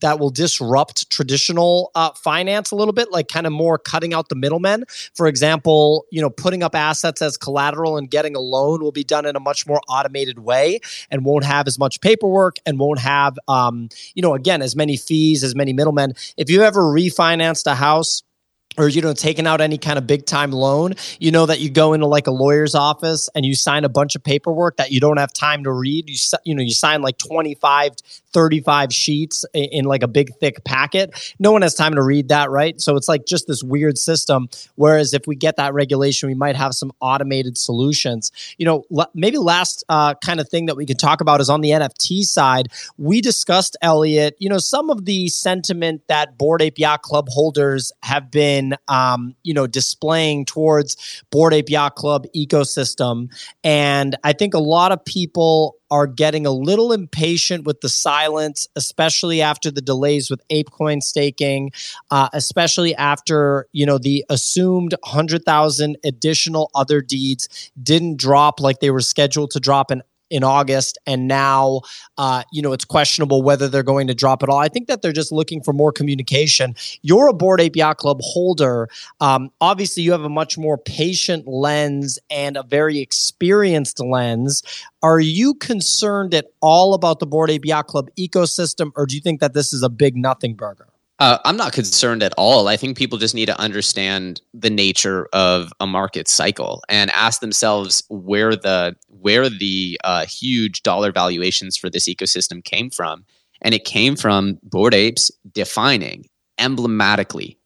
that will disrupt traditional finance a little bit, like kind of more cutting out the middlemen. For example, you know, putting up assets as collateral and getting a loan will be done in a much more automated way and won't have as much paperwork and won't have, again, as many fees, as many middlemen. If you ever refinanced a house, or, you know, taking out any kind of big time loan, you know that you go into like a lawyer's office and you sign a bunch of paperwork that you don't have time to read. You sign like 25 35 sheets in like a big thick packet. No one has time to read that, right? So it's like just this weird system. Whereas if we get that regulation, we might have some automated solutions. You know, maybe last kind of thing that we could talk about is on the NFT side. We discussed, Elliot, you know, some of the sentiment that Bored Ape Yacht Club holders have been, you know, displaying towards Bored Ape Yacht Club ecosystem. And I think a lot of people are getting a little impatient with the silence, especially after the delays with ApeCoin staking, especially after, you know, the assumed 100,000 additional other deeds didn't drop like they were scheduled to drop in August. And now, you know, it's questionable whether they're going to drop at all. I think that they're just looking for more communication. You're a Bored Ape Yacht Club holder. Obviously, you have a much more patient lens and a very experienced lens. Are you concerned at all about the Bored Ape Yacht Club ecosystem, or do you think that this is a big nothing burger? I'm not concerned at all. I think people just need to understand the nature of a market cycle and ask themselves where the huge dollar valuations for this ecosystem came from. And it came from Bored Apes defining emblematically,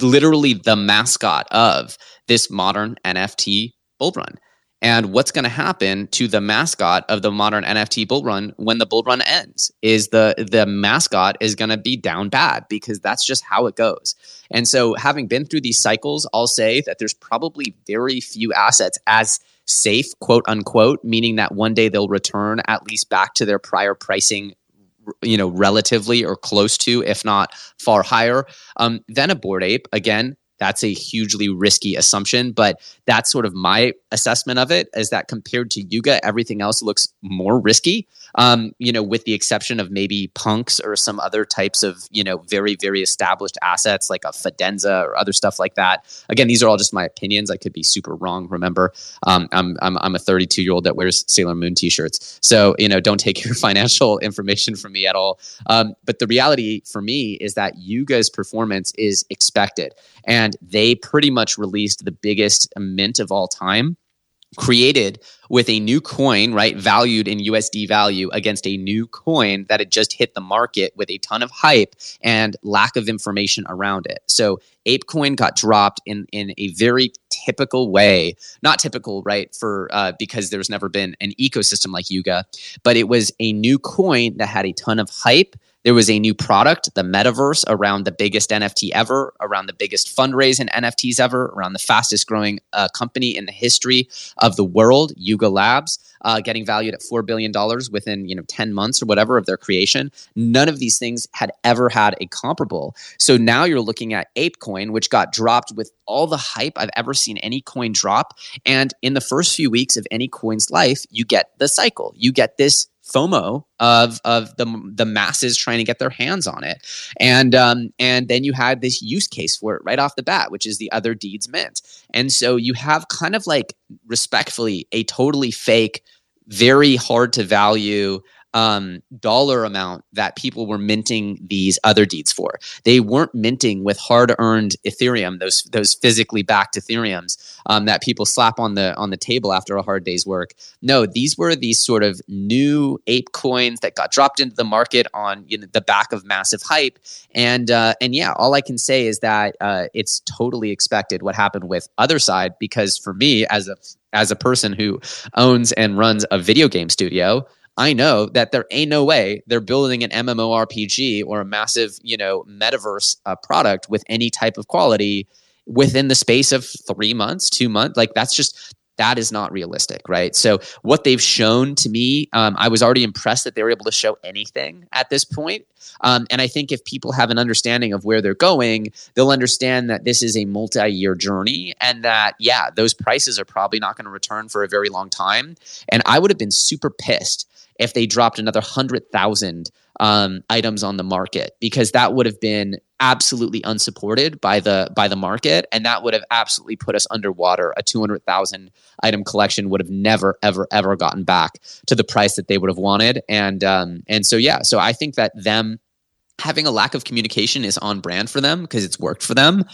literally the mascot of this modern NFT bull run. And what's going to happen to the mascot of the modern NFT bull run when the bull run ends is the mascot is going to be down bad, because that's just how it goes. And so, having been through these cycles, I'll say that there's probably very few assets as safe, quote unquote, meaning that one day they'll return at least back to their prior pricing, you know, relatively or close to, if not far higher, than a Bored Ape. Again, that's a hugely risky assumption, but that's sort of my assessment of it, is that compared to Yuga, everything else looks more risky, you know, with the exception of maybe punks or some other types of, you know, very, very established assets like a Fidenza or other stuff like that. Again, these are all just my opinions. I could be super wrong. Remember, I'm a 32-year-old that wears Sailor Moon t-shirts. So, you know, don't take your financial information from me at all. But the reality for me is that Yuga's performance is expected. And they pretty much released the biggest mint of all time, created with a new coin, right, valued in USD value against a new coin that had just hit the market with a ton of hype and lack of information around it. So ApeCoin got dropped in a very typical way, not typical, right, for because there's never been an ecosystem like Yuga, but it was a new coin that had a ton of hype. There was a new product, the metaverse, around the biggest NFT ever, around the biggest fundraise in NFTs ever, around the fastest growing company in the history of the world, Yuga Labs, getting valued at $4 billion within, you know, 10 months or whatever of their creation. None of these things had ever had a comparable. So now you're looking at ApeCoin, which got dropped with all the hype I've ever seen any coin drop. And in the first few weeks of any coin's life, you get the cycle. You get this FOMO of the masses trying to get their hands on it. And then you had this use case for it right off the bat, which is the other deeds mint. And so you have kind of like, respectfully, a totally fake, very hard to value dollar amount that people were minting these other deeds for. They weren't minting with hard-earned Ethereum, those physically backed Ethereums that people slap on the table after a hard day's work. No, these were these sort of new ape coins that got dropped into the market on, you know, the back of massive hype. And yeah, all I can say is that it's totally expected what happened with other side, because for me, as a person who owns and runs a video game studio, I know that there ain't no way they're building an MMORPG or a massive, you know, metaverse product with any type of quality within the space of 3 months, 2 months. Like, that's just, that is not realistic, right? So what they've shown to me, I was already impressed that they were able to show anything at this point. And I think if people have an understanding of where they're going, they'll understand that this is a multi-year journey, and that, yeah, those prices are probably not going to return for a very long time. And I would have been super pissed if they dropped another 100,000 items on the market, because that would have been absolutely unsupported by the market, and that would have absolutely put us underwater. A 200,000 item collection would have never, ever, ever gotten back to the price that they would have wanted. And so I think that them having a lack of communication is on brand for them because it's worked for them.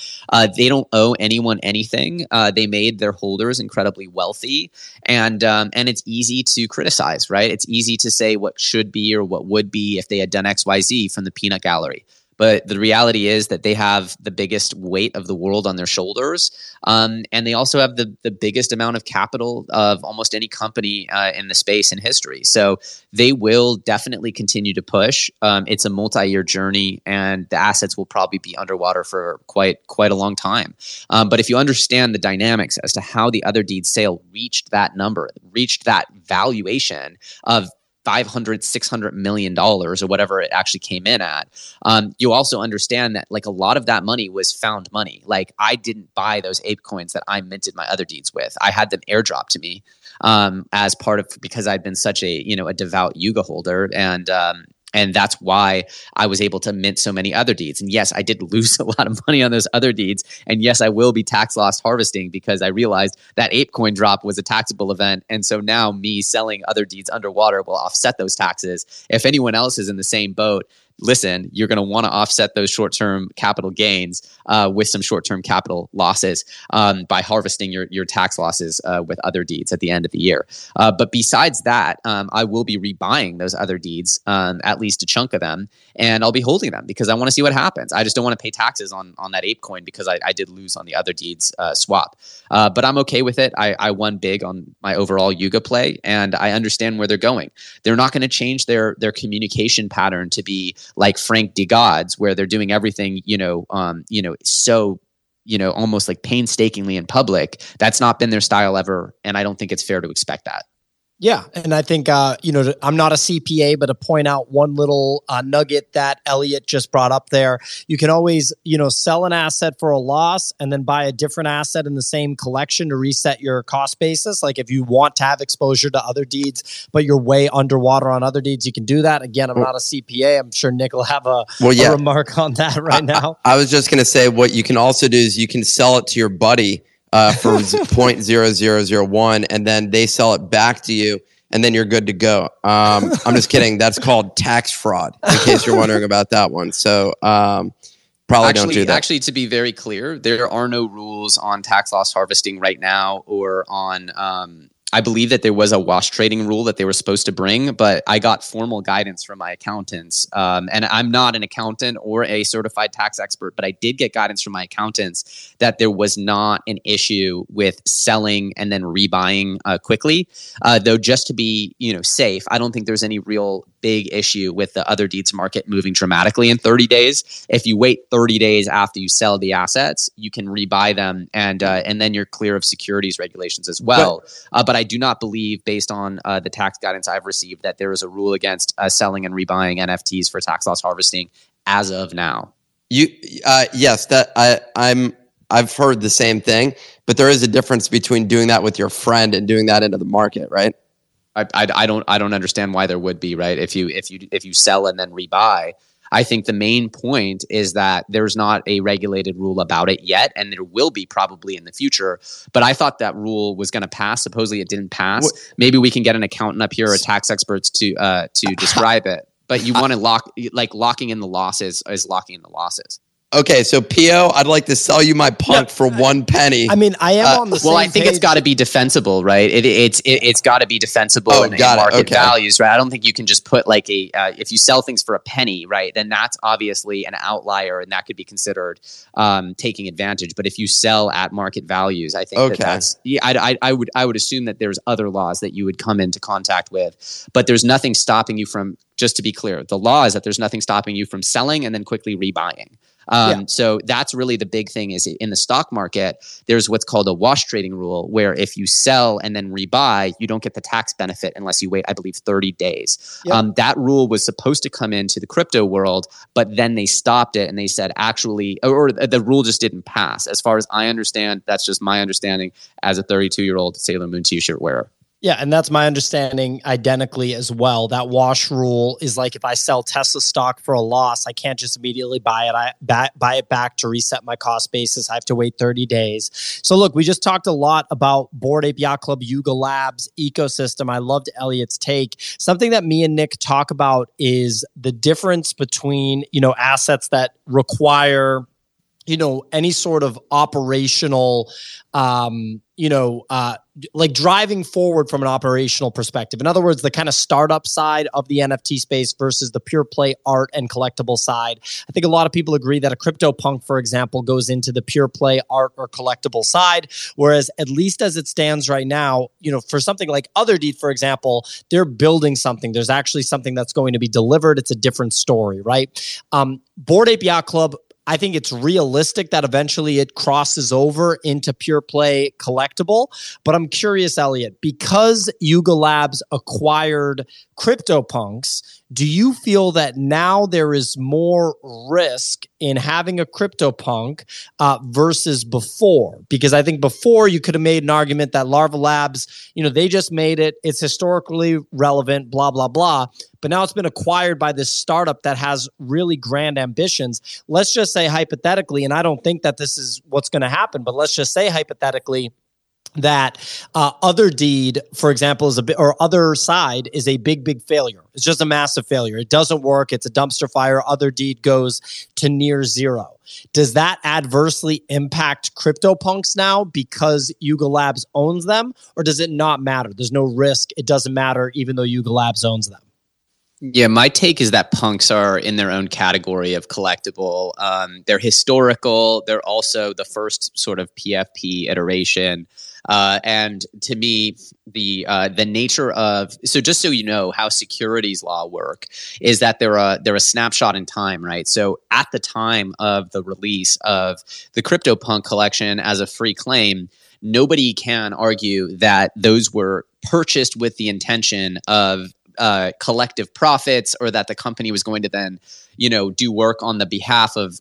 They don't owe anyone anything. They made their holders incredibly wealthy, and it's easy to criticize, right? It's easy to say what should be or what would be if they had done XYZ from the peanut gallery. But the reality is that they have the biggest weight of the world on their shoulders. And they also have the biggest amount of capital of almost any company in the space in history. So they will definitely continue to push. It's a multi-year journey, and the assets will probably be underwater for quite a long time. But if you understand the dynamics as to how the other deed sale reached that number, reached that valuation of $500-600 million or whatever it actually came in at. You also understand that like a lot of that money was found money. Like I didn't buy those ape coins that I minted my other deeds with. I had them airdropped to me as part of, because I'd been such a, a devout Yuga holder, and that's why I was able to mint so many other deeds. And yes, I did lose a lot of money on those other deeds. And yes, I will be tax loss harvesting because I realized that ApeCoin drop was a taxable event. And so now me selling other deeds underwater will offset those taxes. If anyone else is in the same boat, listen, you're going to want to offset those short-term capital gains with some short-term capital losses by harvesting your tax losses with other deeds at the end of the year. But besides that, I will be rebuying those other deeds, at least a chunk of them, and I'll be holding them because I want to see what happens. I just don't want to pay taxes on that ApeCoin because I did lose on the other deeds swap. But I'm okay with it. I won big on my overall Yuga play, and I understand where they're going. They're not going to change their communication pattern to be like Frank D. God's, where they're doing everything, almost like painstakingly in public. That's not been their style ever. And I don't think it's fair to expect that. Yeah. And I think, I'm not a CPA, but to point out one little nugget that Elliot just brought up there, you can always, sell an asset for a loss and then buy a different asset in the same collection to reset your cost basis. Like if you want to have exposure to other deeds, but you're way underwater on other deeds, you can do that. Again, I'm not a CPA. I'm sure Nick will have a remark on that right now. I was just going to say what you can also do is you can sell it to your buddy for 0.0001, and then they sell it back to you, and then you're good to go. I'm just kidding. That's called tax fraud, in case you're wondering about that one. So don't do that. Actually, to be very clear, there are no rules on tax loss harvesting right now or on I believe that there was a wash trading rule that they were supposed to bring, but I got formal guidance from my accountants. And I'm not an accountant or a certified tax expert, but I did get guidance from my accountants that there was not an issue with selling and then rebuying quickly. Though just to be safe, I don't think there's any real big issue with the other deeds market moving dramatically in 30 days. If you wait 30 days after you sell the assets, you can rebuy them, and then you're clear of securities regulations as well. But I do not believe, based on the tax guidance I've received, that there is a rule against selling and rebuying NFTs for tax loss harvesting as of now. I've heard the same thing, but there is a difference between doing that with your friend and doing that into the market, right? I don't understand why there would be, right? If you sell and then rebuy. I think the main point is that there's not a regulated rule about it yet, and there will be probably in the future. But I thought that rule was going to pass. Supposedly, it didn't pass. What? Maybe we can get an accountant up here or tax experts to describe it. But you want to locking in the losses is locking in the losses. Okay, so Pio, I'd like to sell you my punk for 1 penny. I mean, I am on the same Well, I think page. It's got to be defensible, right? It's got to be defensible in market values, right? I don't think you can just put like if you sell things for a penny, right? Then that's obviously an outlier, and that could be considered taking advantage. But if you sell at market values, I think I would assume that there's other laws that you would come into contact with, but there's nothing stopping you from. Just to be clear, the law is that there's nothing stopping you from selling and then quickly rebuying. So that's really the big thing is in the stock market, there's what's called a wash trading rule, where if you sell and then rebuy, you don't get the tax benefit unless you wait, I believe, 30 days. Yep. That rule was supposed to come into the crypto world, but then they stopped it and they said actually, or the rule just didn't pass. As far as I understand, that's just my understanding as a 32-year-old Sailor Moon t-shirt wearer. Yeah, and that's my understanding identically as well. That wash rule is like if I sell Tesla stock for a loss, I can't just immediately buy it. I buy it back to reset my cost basis. I have to wait 30 days. So look, we just talked a lot about Bored Ape Yacht Club, Yuga Labs, ecosystem. I loved Elliot's take. Something that me and Nick talk about is the difference between, you know, assets that require, you know, any sort of operational, like driving forward from an operational perspective. In other words, the kind of startup side of the NFT space versus the pure play art and collectible side. I think a lot of people agree that a CryptoPunk, for example, goes into the pure play art or collectible side. Whereas at least as it stands right now, you know, for something like OtherDeed, for example, they're building something. There's actually something that's going to be delivered. It's a different story, right? Bored Ape Yacht Club, I think it's realistic that eventually it crosses over into pure play collectible. But I'm curious, Elliot, because Yuga Labs acquired CryptoPunks, do you feel that now there is more risk in having a CryptoPunk versus before? Because I think before you could have made an argument that Larva Labs, you know, they just made it. It's historically relevant, blah, blah, blah. But now it's been acquired by this startup that has really grand ambitions. Let's just say hypothetically, and I don't think that this is what's going to happen, but let's just say hypothetically that OtherDeed, for example, is or other side is a big, big failure. It's just a massive failure. It doesn't work. It's a dumpster fire. OtherDeed goes to near zero. Does that adversely impact CryptoPunks now because Yuga Labs owns them, or does it not matter? There's no risk. It doesn't matter, even though Yuga Labs owns them. Yeah, my take is that punks are in their own category of collectible. They're historical. They're also the first sort of PFP iteration. And to me, the nature of, so just so you know how securities law work, is that they're a snapshot in time, right? So at the time of the release of the CryptoPunk collection as a free claim, nobody can argue that those were purchased with the intention of collective profits, or that the company was going to then, you know, do work on the behalf of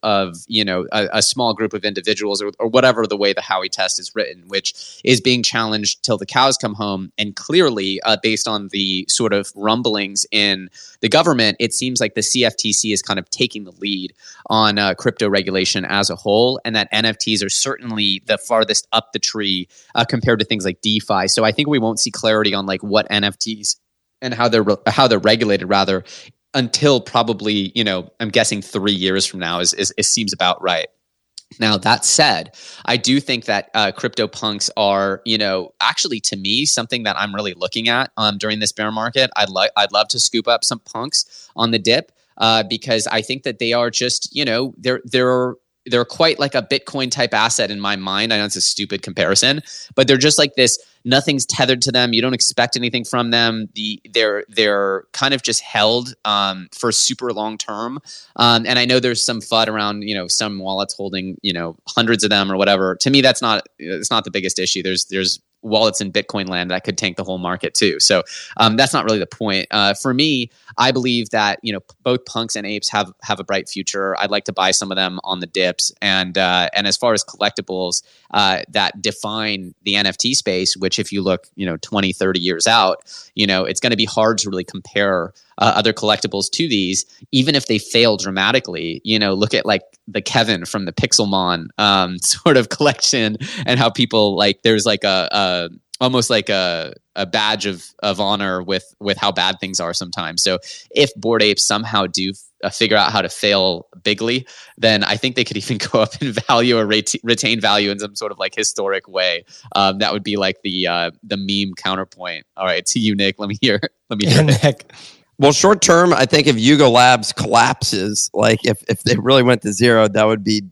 you know, a small group of individuals, or whatever the way the Howey test is written, which is being challenged till the cows come home. And clearly, based on the sort of rumblings in the government, it seems like the CFTC is kind of taking the lead on crypto regulation as a whole, and that NFTs are certainly the farthest up the tree compared to things like DeFi. So I think we won't see clarity on like what NFTs and how they're regulated, rather, until probably, you know, I'm guessing 3 years from now is it seems about right. Now, that said, I do think that CryptoPunks are, you know, actually to me something that I'm really looking at during this bear market. I'd love to scoop up some punks on the dip because I think that they are just, you know, they're quite like a Bitcoin type asset in my mind. I know it's a stupid comparison, but they're just like this. Nothing's tethered to them. You don't expect anything from them. They're kind of just held for super long term. And I know there's some FUD around, you know, some wallets holding, you know, hundreds of them or whatever. To me, it's not the biggest issue. There's wallets in Bitcoin land that could tank the whole market too. So that's not really the point. For me, I believe that, you know, both punks and apes have a bright future. I'd like to buy some of them on the dips. And as far as collectibles that define the NFT space, which if you look, you know, 20, 30 years out, you know, it's going to be hard to really compare other collectibles to these, even if they fail dramatically. You know, look at like the Kevin from the Pixelmon sort of collection, and how people like there's like a almost like a badge of honor with how bad things are sometimes. So if Bored Apes somehow do figure out how to fail bigly, then I think they could even go up in value or retain value in some sort of like historic way. That would be like the meme counterpoint. All right, to you, Nick. Let me hear Nick. Well, short term, I think if Yuga Labs collapses, like if they really went to zero, that would be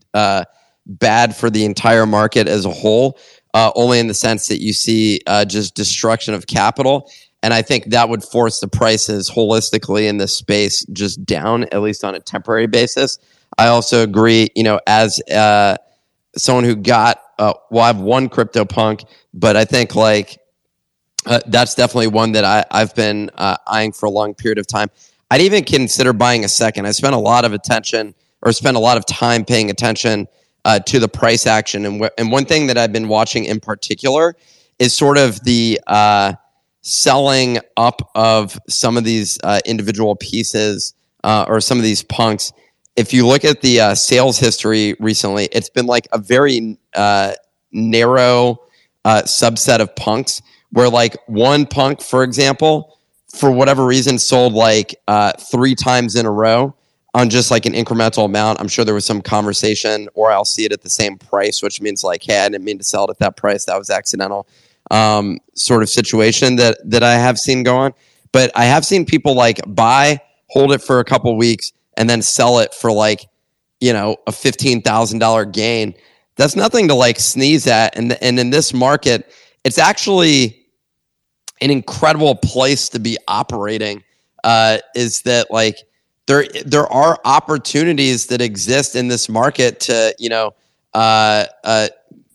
bad for the entire market as a whole, only in the sense that you see just destruction of capital. And I think that would force the prices holistically in this space just down, at least on a temporary basis. I also agree, you know, as someone who got, I have one CryptoPunk, but I think like, that's definitely one that I've been eyeing for a long period of time. I'd even consider buying a second. I spent a lot of time paying attention to the price action. And one thing that I've been watching in particular is sort of the selling up of some of these individual pieces or some of these punks. If you look at the sales history recently, it's been like a very narrow subset of punks where like one punk, for example, for whatever reason sold like 3 times in a row on just like an incremental amount. I'm sure there was some conversation, or I'll see it at the same price, which means like, hey, I didn't mean to sell it at that price. That was accidental sort of situation that I have seen go on. But I have seen people like buy, hold it for a couple weeks, and then sell it for like, you know, a $15,000 gain. That's nothing to like sneeze at. And in this market, it's actually an incredible place to be operating. Is that like there are opportunities that exist in this market to, you know,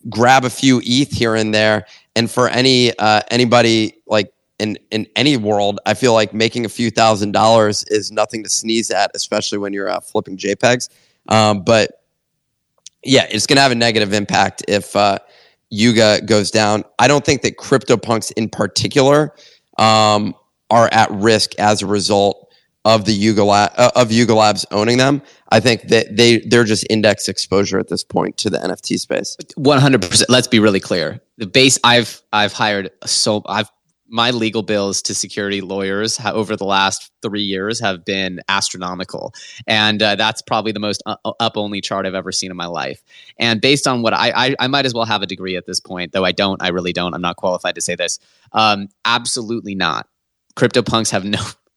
grab a few ETH here and there. And for anybody like in any world, I feel like making a few $1,000 is nothing to sneeze at, especially when you're flipping JPEGs. But yeah, it's going to have a negative impact if Yuga goes down. I don't think that CryptoPunks in particular are at risk as a result of the Yuga Labs owning them. I think that they're just index exposure at this point to the NFT space. 100%. Let's be really clear. The base I've hired my legal bills to security lawyers over the last 3 years have been astronomical. And that's probably the most up-only chart I've ever seen in my life. And based on what I might as well have a degree at this point, though I don't, I really don't. I'm not qualified to say this. Absolutely not. CryptoPunks have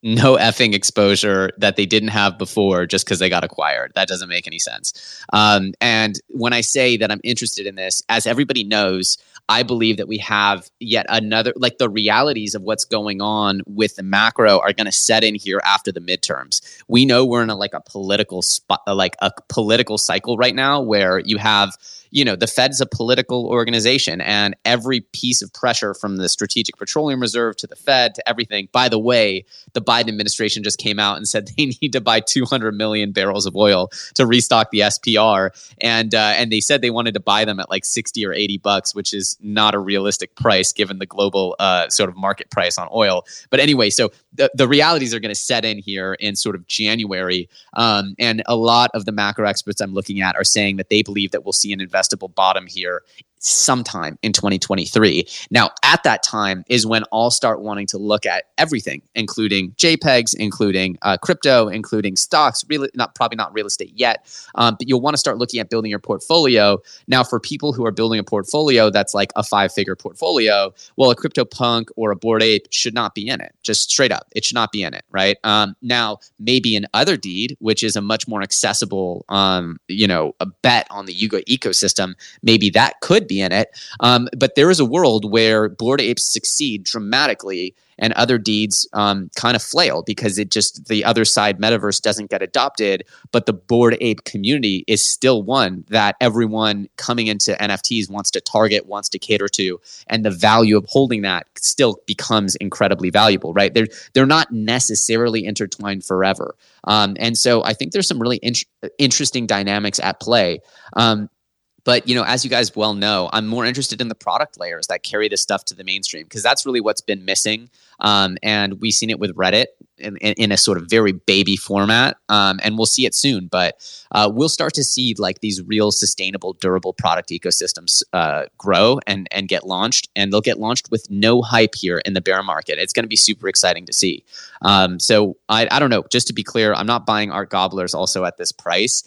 no effing exposure that they didn't have before just because they got acquired. That doesn't make any sense. And when I say that I'm interested in this, as everybody knows, I believe that we have yet another, like the realities of what's going on with the macro are going to set in here after the midterms. We know we're in a political spot, like a political cycle right now where you have, you know, the Fed's a political organization, and every piece of pressure from the Strategic Petroleum Reserve to the Fed to everything. By the way, the Biden administration just came out and said they need to buy 200 million barrels of oil to restock the SPR. And they said they wanted to buy them at like $60 or $80, which is not a realistic price given the global sort of market price on oil. But anyway, so the realities are going to set in here in sort of January. And a lot of the macro experts I'm looking at are saying that they believe that we'll see an investable bottom here sometime in 2023. Now, at that time is when I'll start wanting to look at everything, including JPEGs, including crypto, including stocks, probably not real estate yet, but you'll want to start looking at building your portfolio. Now, for people who are building a portfolio that's like a 5-figure portfolio, well, a CryptoPunk or a Bored Ape should not be in it. Just straight up, it should not be in it, right? Now, maybe an Other Deed, which is a much more accessible, a bet on the Yuga ecosystem, maybe that could be in it. But there is a world where Bored Apes succeed dramatically and Other Deeds kind of flail because it just, the other side metaverse doesn't get adopted, but the Bored Ape community is still one that everyone coming into NFTs wants to target, wants to cater to, and the value of holding that still becomes incredibly valuable, right? They're not necessarily intertwined forever. And so I think there's some really interesting dynamics at play. But, you know, as you guys well know, I'm more interested in the product layers that carry this stuff to the mainstream because that's really what's been missing. And we've seen it with Reddit in a sort of very baby format. And we'll see it soon. But we'll start to see like these real sustainable, durable product ecosystems grow and get launched. And they'll get launched with no hype here in the bear market. It's going to be super exciting to see. So I don't know. Just to be clear, I'm not buying Art Gobblers also at this price.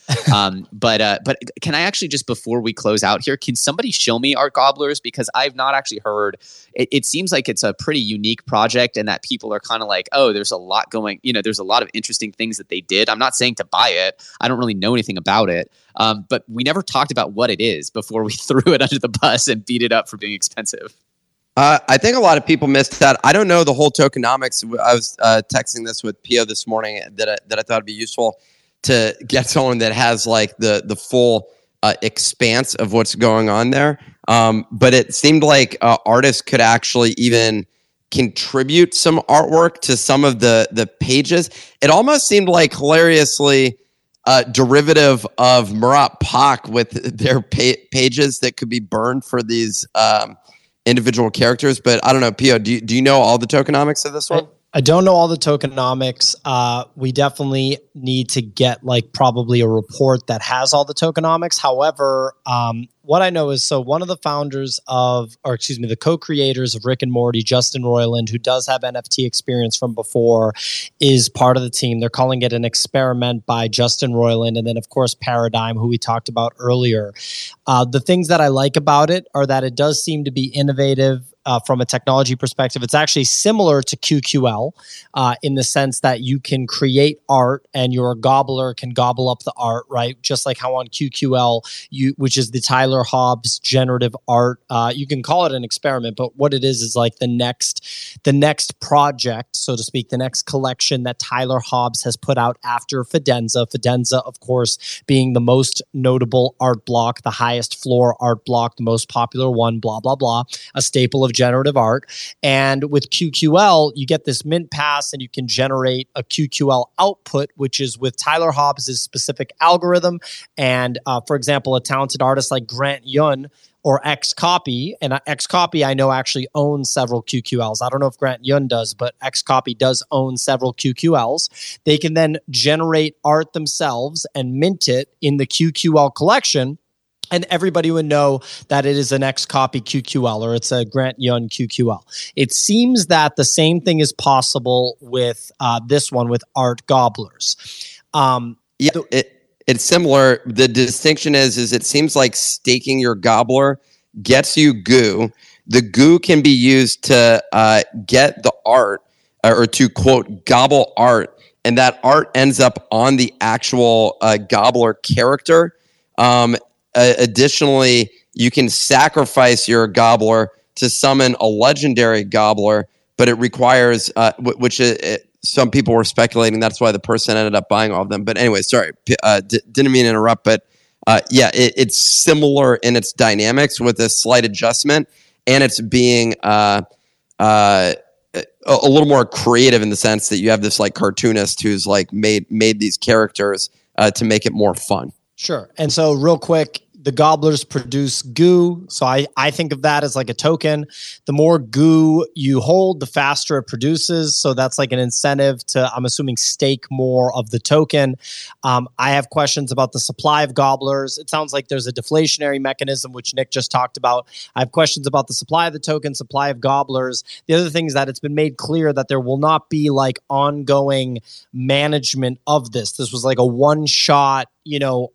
But can I actually just before we close out here, can somebody show me Art Gobblers? Because I've not actually heard. It seems like it's a pretty unique project and that people are kind of like, oh, there's a lot going, you know, there's a lot of interesting things that they did. I'm not saying to buy it. I don't really know anything about it. But we never talked about what it is before we threw it under the bus and beat it up for being expensive. I think a lot of people missed that. I don't know the whole tokenomics. I was texting this with Pio this morning that I thought would be useful to get someone that has like the full expanse of what's going on there. But it seemed like artists could actually even contribute some artwork to some of the pages. It almost seemed like hilariously derivative of Murat Pak with their pages that could be burned for these individual characters, but I don't know, Pio, do you know all the tokenomics of this one? I don't know all the tokenomics. We definitely need to get like probably a report that has all the tokenomics. However, what I know is, so one of the founders of, or excuse me, the co-creators of Rick and Morty, Justin Roiland, who does have NFT experience from before, is part of the team. They're calling it an experiment by Justin Roiland. And then of course, Paradigm, who we talked about earlier. The things that I like about it are that it does seem to be innovative. From a technology perspective, it's actually similar to QQL in the sense that you can create art and your gobbler can gobble up the art, right? Just like how on QQL, which is the Tyler Hobbs generative art, you can call it an experiment, but what it is like the next project, so to speak, the next collection that Tyler Hobbs has put out after Fidenza. Fidenza, of course, being the most notable art block, the highest floor art block, the most popular one, blah, blah, blah, a staple of generative art. And with QQL, you get this mint pass and you can generate a QQL output, which is with Tyler Hobbs' specific algorithm. And for example, a talented artist like Grant Yun or X Copy, and X Copy I know actually owns several QQLs. I don't know if Grant Yun does, but X Copy does own several QQLs. They can then generate art themselves and mint it in the QQL collection. And everybody would know that it is an X Copy QQL or it's a Grant Yun QQL. It seems that the same thing is possible with this one with Art Gobblers. It's similar. The distinction is it seems like staking your gobbler gets you goo. The goo can be used to get the art or to, quote, gobble art. And that art ends up on the actual gobbler character. Additionally, you can sacrifice your gobbler to summon a legendary gobbler, but it requires, some people were speculating that's why the person ended up buying all of them. But anyway, sorry, didn't mean to interrupt, but it's similar in its dynamics with a slight adjustment, and it's being a little more creative in the sense that you have this like cartoonist who's like made these characters to make it more fun. Sure. And so real quick, the gobblers produce goo. So I think of that as like a token. The more goo you hold, the faster it produces. So that's like an incentive to, I'm assuming, stake more of the token. I have questions about the supply of gobblers. It sounds like there's a deflationary mechanism, which Nick just talked about. I have questions about the supply of the token, supply of gobblers. The other thing is that it's been made clear that there will not be like ongoing management of this. This was like a one-shot,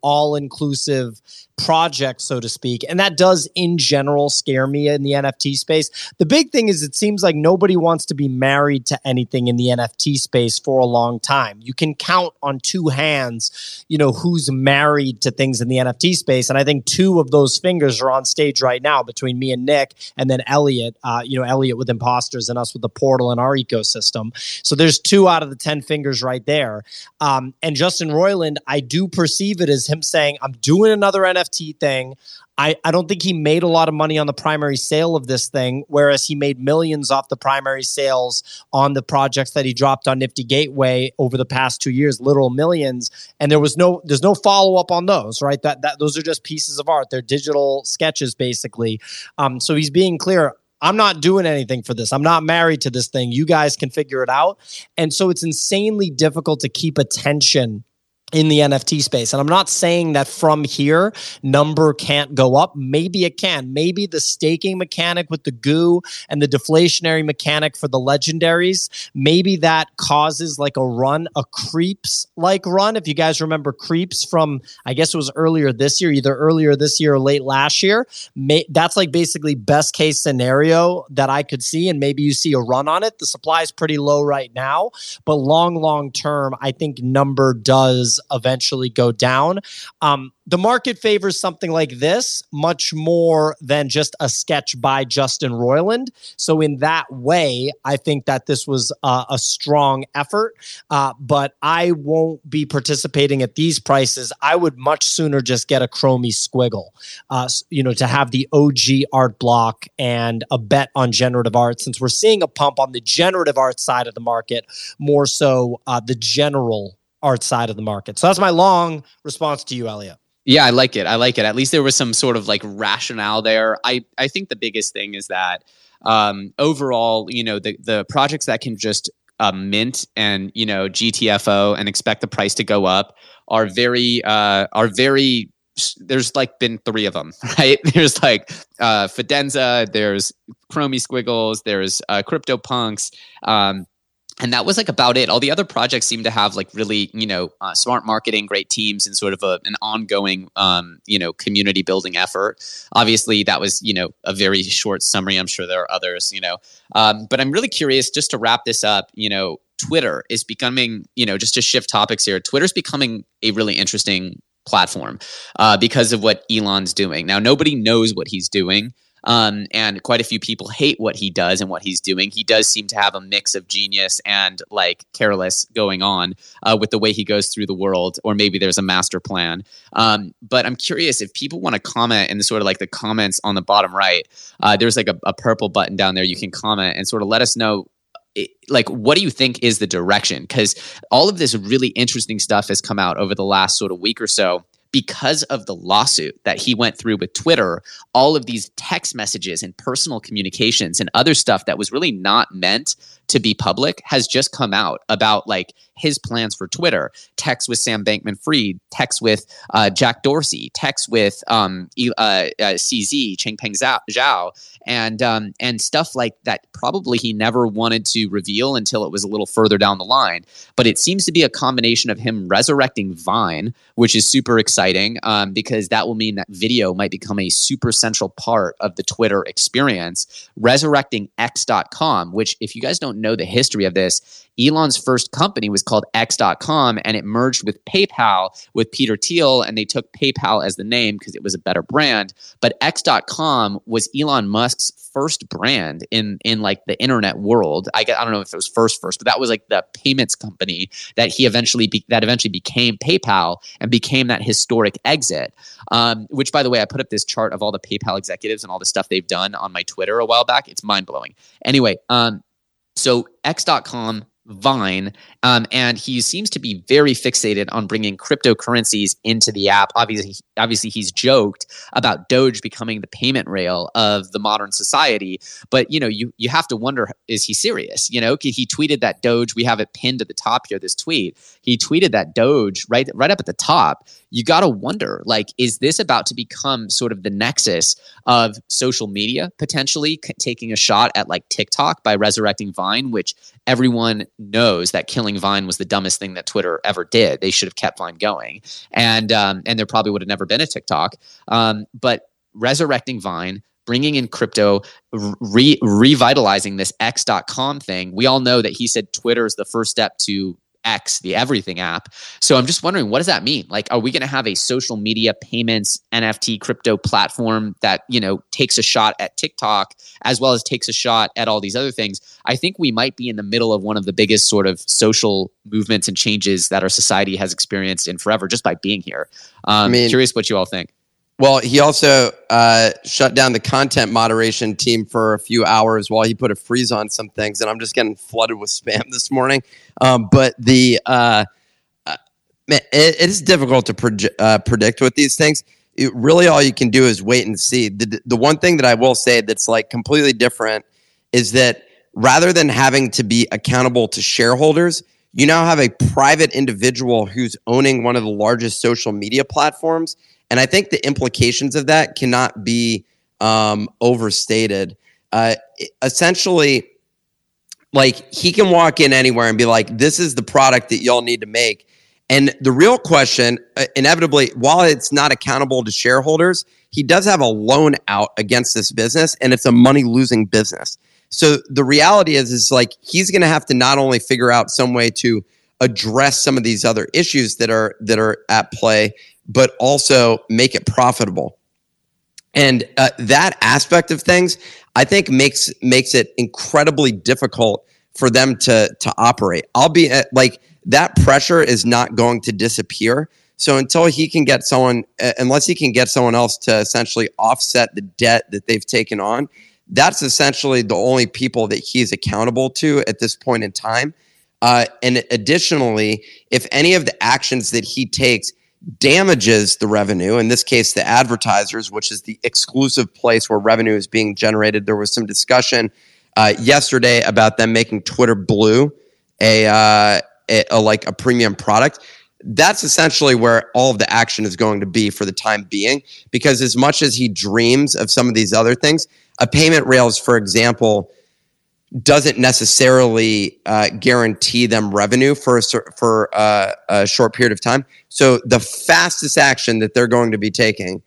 all-inclusive project, so to speak. And that does, in general, scare me in the NFT space. The big thing is it seems like nobody wants to be married to anything in the NFT space for a long time. You can count on two hands, who's married to things in the NFT space. And I think two of those fingers are on stage right now between me and Nick, and then Elliot, Elliot with Imposters and us with the portal and our ecosystem. So there's 2 out of the 10 fingers right there. And Justin Roiland, I do perceive it as him saying, I'm doing another NFT thing. I don't think he made a lot of money on the primary sale of this thing, whereas he made millions off the primary sales on the projects that he dropped on Nifty Gateway over the past 2 years, literal millions. And there's no follow-up on those, right? That those are just pieces of art. They're digital sketches, basically. So he's being clear. I'm not doing anything for this. I'm not married to this thing. You guys can figure it out. And so it's insanely difficult to keep attention in the NFT space. And I'm not saying that from here, number can't go up. Maybe it can. Maybe the staking mechanic with the goo and the deflationary mechanic for the legendaries, maybe that causes like a run, a creeps-like run. If you guys remember creeps from, I guess it was earlier this year or late last year, that's like basically best case scenario that I could see. And maybe you see a run on it. The supply is pretty low right now, but long term, I think number does eventually go down. The market favors something like this much more than just a sketch by Justin Roiland. So in that way, I think that this was a strong effort, but I won't be participating at these prices. I would much sooner just get a chromie squiggle, to have the OG art block and a bet on generative art, since we're seeing a pump on the generative art side of the market, more so the general art side of the market. So that's my long response to you, Elliot. Yeah, I like it. I like it. At least there was some sort of like rationale there. I think the biggest thing is that overall, you know, the projects that can just mint and, you know, GTFO and expect the price to go up are very. There's like been three of them, right? There's like Fidenza, there's Chromie Squiggles, there's CryptoPunks. And that was like about it. All the other projects seem to have like really, you know, smart marketing, great teams, and sort of an ongoing, you know, community building effort. Obviously, that was, you know, a very short summary. I'm sure there are others, you know. But I'm really curious, just to wrap this up, you know, Twitter is becoming, you know, just to shift topics here, Twitter's becoming a really interesting platform because of what Elon's doing. Now, nobody knows what he's doing. And quite a few people hate what he does and what he's doing. He does seem to have a mix of genius and like careless going on with the way he goes through the world, or maybe there's a master plan. But I'm curious if people want to comment in the sort of like the comments on the bottom right, there's like a purple button down there. You can comment and sort of let us know, like, what do you think is the direction? Because all of this really interesting stuff has come out over the last sort of week or so. Because of the lawsuit that he went through with Twitter, all of these text messages and personal communications and other stuff that was really not meant to be public has just come out about like his plans for Twitter. Text with Sam Bankman-Fried, text with Jack Dorsey, text with CZ, Changpeng Zhao, and stuff like that probably he never wanted to reveal until it was a little further down the line. But it seems to be a combination of him resurrecting Vine, which is super exciting because that will mean that video might become a super central part of the Twitter experience. Resurrecting x.com, which if you guys don't know the history of this, Elon's first company was called x.com and it merged with PayPal with Peter Thiel, and they took PayPal as the name because it was a better brand. But x.com was Elon Musk's first brand in like the internet world. I don't know if it was first, but that was like the payments company that he eventually became PayPal and became that historic exit. Which, by the way, I put up this chart of all the PayPal executives and all the stuff they've done on my Twitter a while back. It's mind blowing. Anyway, so X.com, Vine, and he seems to be very fixated on bringing cryptocurrencies into the app. Obviously, he's joked about Doge becoming the payment rail of the modern society. But, you know, you have to wonder, is he serious? You know, he tweeted that Doge, we have it pinned at the top here, this tweet. He tweeted that Doge right up at the top. You got to wonder, like, is this about to become sort of the nexus of social media, potentially taking a shot at like TikTok by resurrecting Vine, which everyone knows that killing Vine was the dumbest thing that Twitter ever did. They should have kept Vine going. And there probably would have never been a TikTok. But resurrecting Vine, bringing in crypto, revitalizing this X.com thing. We all know that he said Twitter is the first step to X, the everything app. So I'm just wondering, what does that mean? Like, are we going to have a social media payments NFT crypto platform that, you know, takes a shot at TikTok as well as takes a shot at all these other things? I think we might be in the middle of one of the biggest sort of social movements and changes that our society has experienced in forever just by being here. Curious what you all think. Well, he also shut down the content moderation team for a few hours while he put a freeze on some things, and I'm just getting flooded with spam this morning. But the man, it is difficult to predict with these things. It really, all you can do is wait and see. The one thing that I will say that's like completely different is that rather than having to be accountable to shareholders, you now have a private individual who's owning one of the largest social media platforms. And I think the implications of that cannot be overstated. Essentially, like, he can walk in anywhere and be like, this is the product that y'all need to make. And the real question, inevitably, while it's not accountable to shareholders, he does have a loan out against this business, and it's a money-losing business. So the reality is like, he's going to have to not only figure out some way to address some of these other issues that are at play, but also make it profitable. And that aspect of things, I think, makes it incredibly difficult for them to operate. That pressure is not going to disappear. So until he can get someone, unless he can get someone else to essentially offset the debt that they've taken on, that's essentially the only people that he's accountable to at this point in time. And additionally, if any of the actions that he takes damages the revenue, in this case, the advertisers, which is the exclusive place where revenue is being generated. There was some discussion yesterday about them making Twitter Blue a premium product. That's essentially where all of the action is going to be for the time being, because as much as he dreams of some of these other things, a payment rails, for example, doesn't necessarily guarantee them revenue for a short period of time. So the fastest action that they're going to be taking,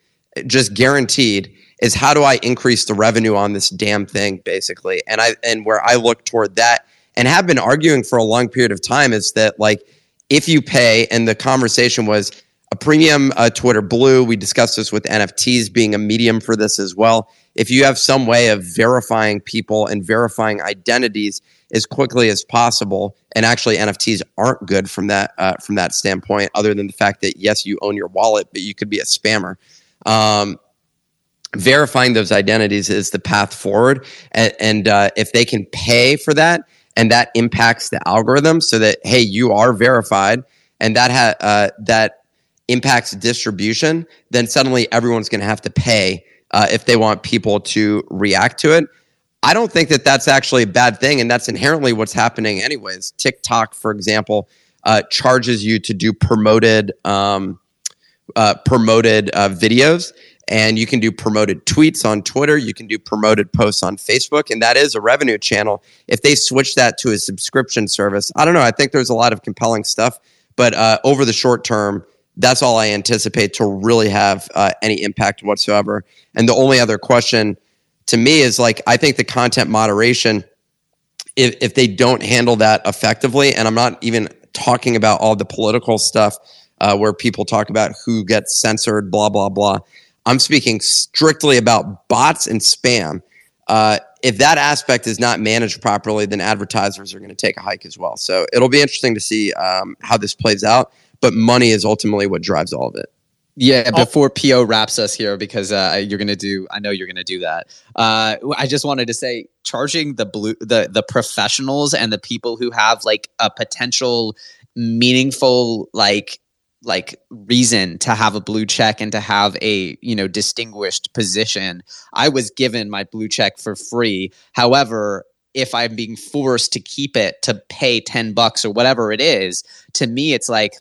just guaranteed, is how do I increase the revenue on this damn thing, basically. And where I look toward that and have been arguing for a long period of time is that, like, if you pay, and the conversation was a premium Twitter Blue, we discussed this with NFTs being a medium for this as well. If you have some way of verifying people and verifying identities as quickly as possible, and actually NFTs aren't good from that standpoint, other than the fact that, yes, you own your wallet, but you could be a spammer. Verifying those identities is the path forward. And if they can pay for that, and that impacts the algorithm so that, hey, you are verified, and that that impacts distribution, then suddenly everyone's going to have to pay if they want people to react to it. I don't think that that's actually a bad thing, and that's inherently what's happening anyways. TikTok, for example, charges you to do promoted videos, and you can do promoted tweets on Twitter. You can do promoted posts on Facebook, and that is a revenue channel. If they switch that to a subscription service, I don't know. I think there's a lot of compelling stuff, but over the short term, that's all I anticipate to really have any impact whatsoever. And the only other question to me is, like, I think the content moderation, if they don't handle that effectively, and I'm not even talking about all the political stuff where people talk about who gets censored, blah, blah, blah. I'm speaking strictly about bots and spam. If that aspect is not managed properly, then advertisers are going to take a hike as well. So it'll be interesting to see how this plays out. But money is ultimately what drives all of it. Yeah, before Pio wraps us here, because I know you're going to do that. I just wanted to say, charging the professionals and the people who have, like, a potential meaningful, like reason to have a blue check and to have a, you know, distinguished position. I was given my blue check for free. However, if I'm being forced to keep it, to pay $10 or whatever it is, to me, it's like,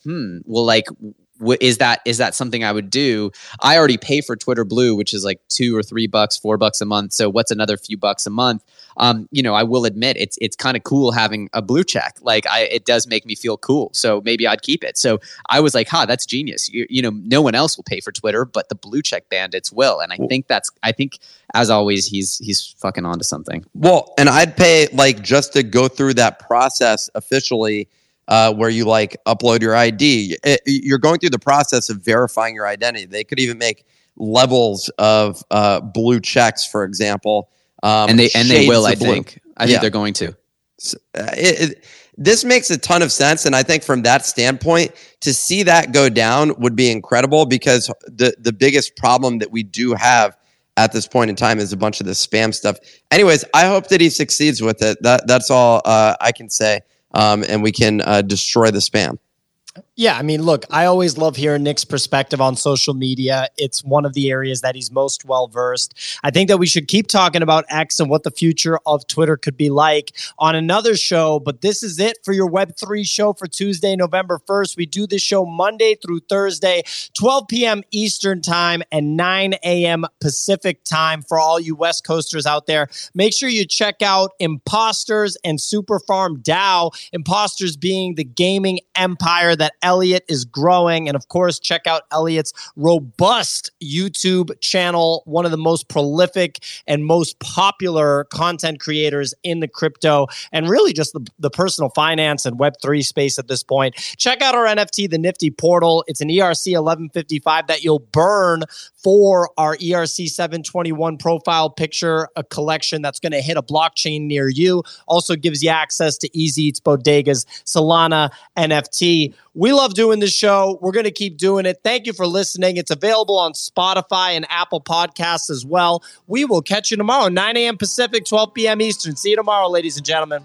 is that something I would do? I already pay for Twitter Blue, which is like $2 or $3, $4 a month. So what's another few bucks a month? I will admit it's kind of cool having a blue check. Like, it does make me feel cool. So maybe I'd keep it. So I was like, that's genius. You know, no one else will pay for Twitter, but the blue check bandits will. And I think as always, he's fucking onto something. Well, and I'd pay, like, just to go through that process officially, where you, like, upload your ID. You're going through the process of verifying your identity. They could even make levels of blue checks, for example. And they will, I think. I think they're going to. So, this makes a ton of sense. And I think from that standpoint, to see that go down would be incredible, because the biggest problem that we do have at this point in time is a bunch of this spam stuff. Anyways, I hope that he succeeds with it. That's all I can say. And we can destroy the spam. Yeah, I mean, look, I always love hearing Nick's perspective on social media. It's one of the areas that he's most well-versed. I think that we should keep talking about X and what the future of Twitter could be like on another show, but this is it for your Web3 show for Tuesday, November 1st. We do this show Monday through Thursday, 12 p.m. Eastern Time and 9 a.m. Pacific Time for all you West Coasters out there. Make sure you check out Imposters and Super Farm DAO, Imposters being the gaming empire that Elliot is growing. And of course, check out Elliot's robust YouTube channel, one of the most prolific and most popular content creators in the crypto and really just the personal finance and Web3 space at this point. Check out our NFT, the Nifty Portal. It's an ERC 1155 that you'll burn for our ERC 721 profile picture, a collection that's going to hit a blockchain near you. Also gives you access to Easy Eats, Bodegas, Solana, NFT. We love doing this show. We're going to keep doing it. Thank you for listening. It's available on Spotify and Apple Podcasts as well. We will catch you tomorrow, 9 a.m. Pacific, 12 p.m. Eastern. See you tomorrow, ladies and gentlemen.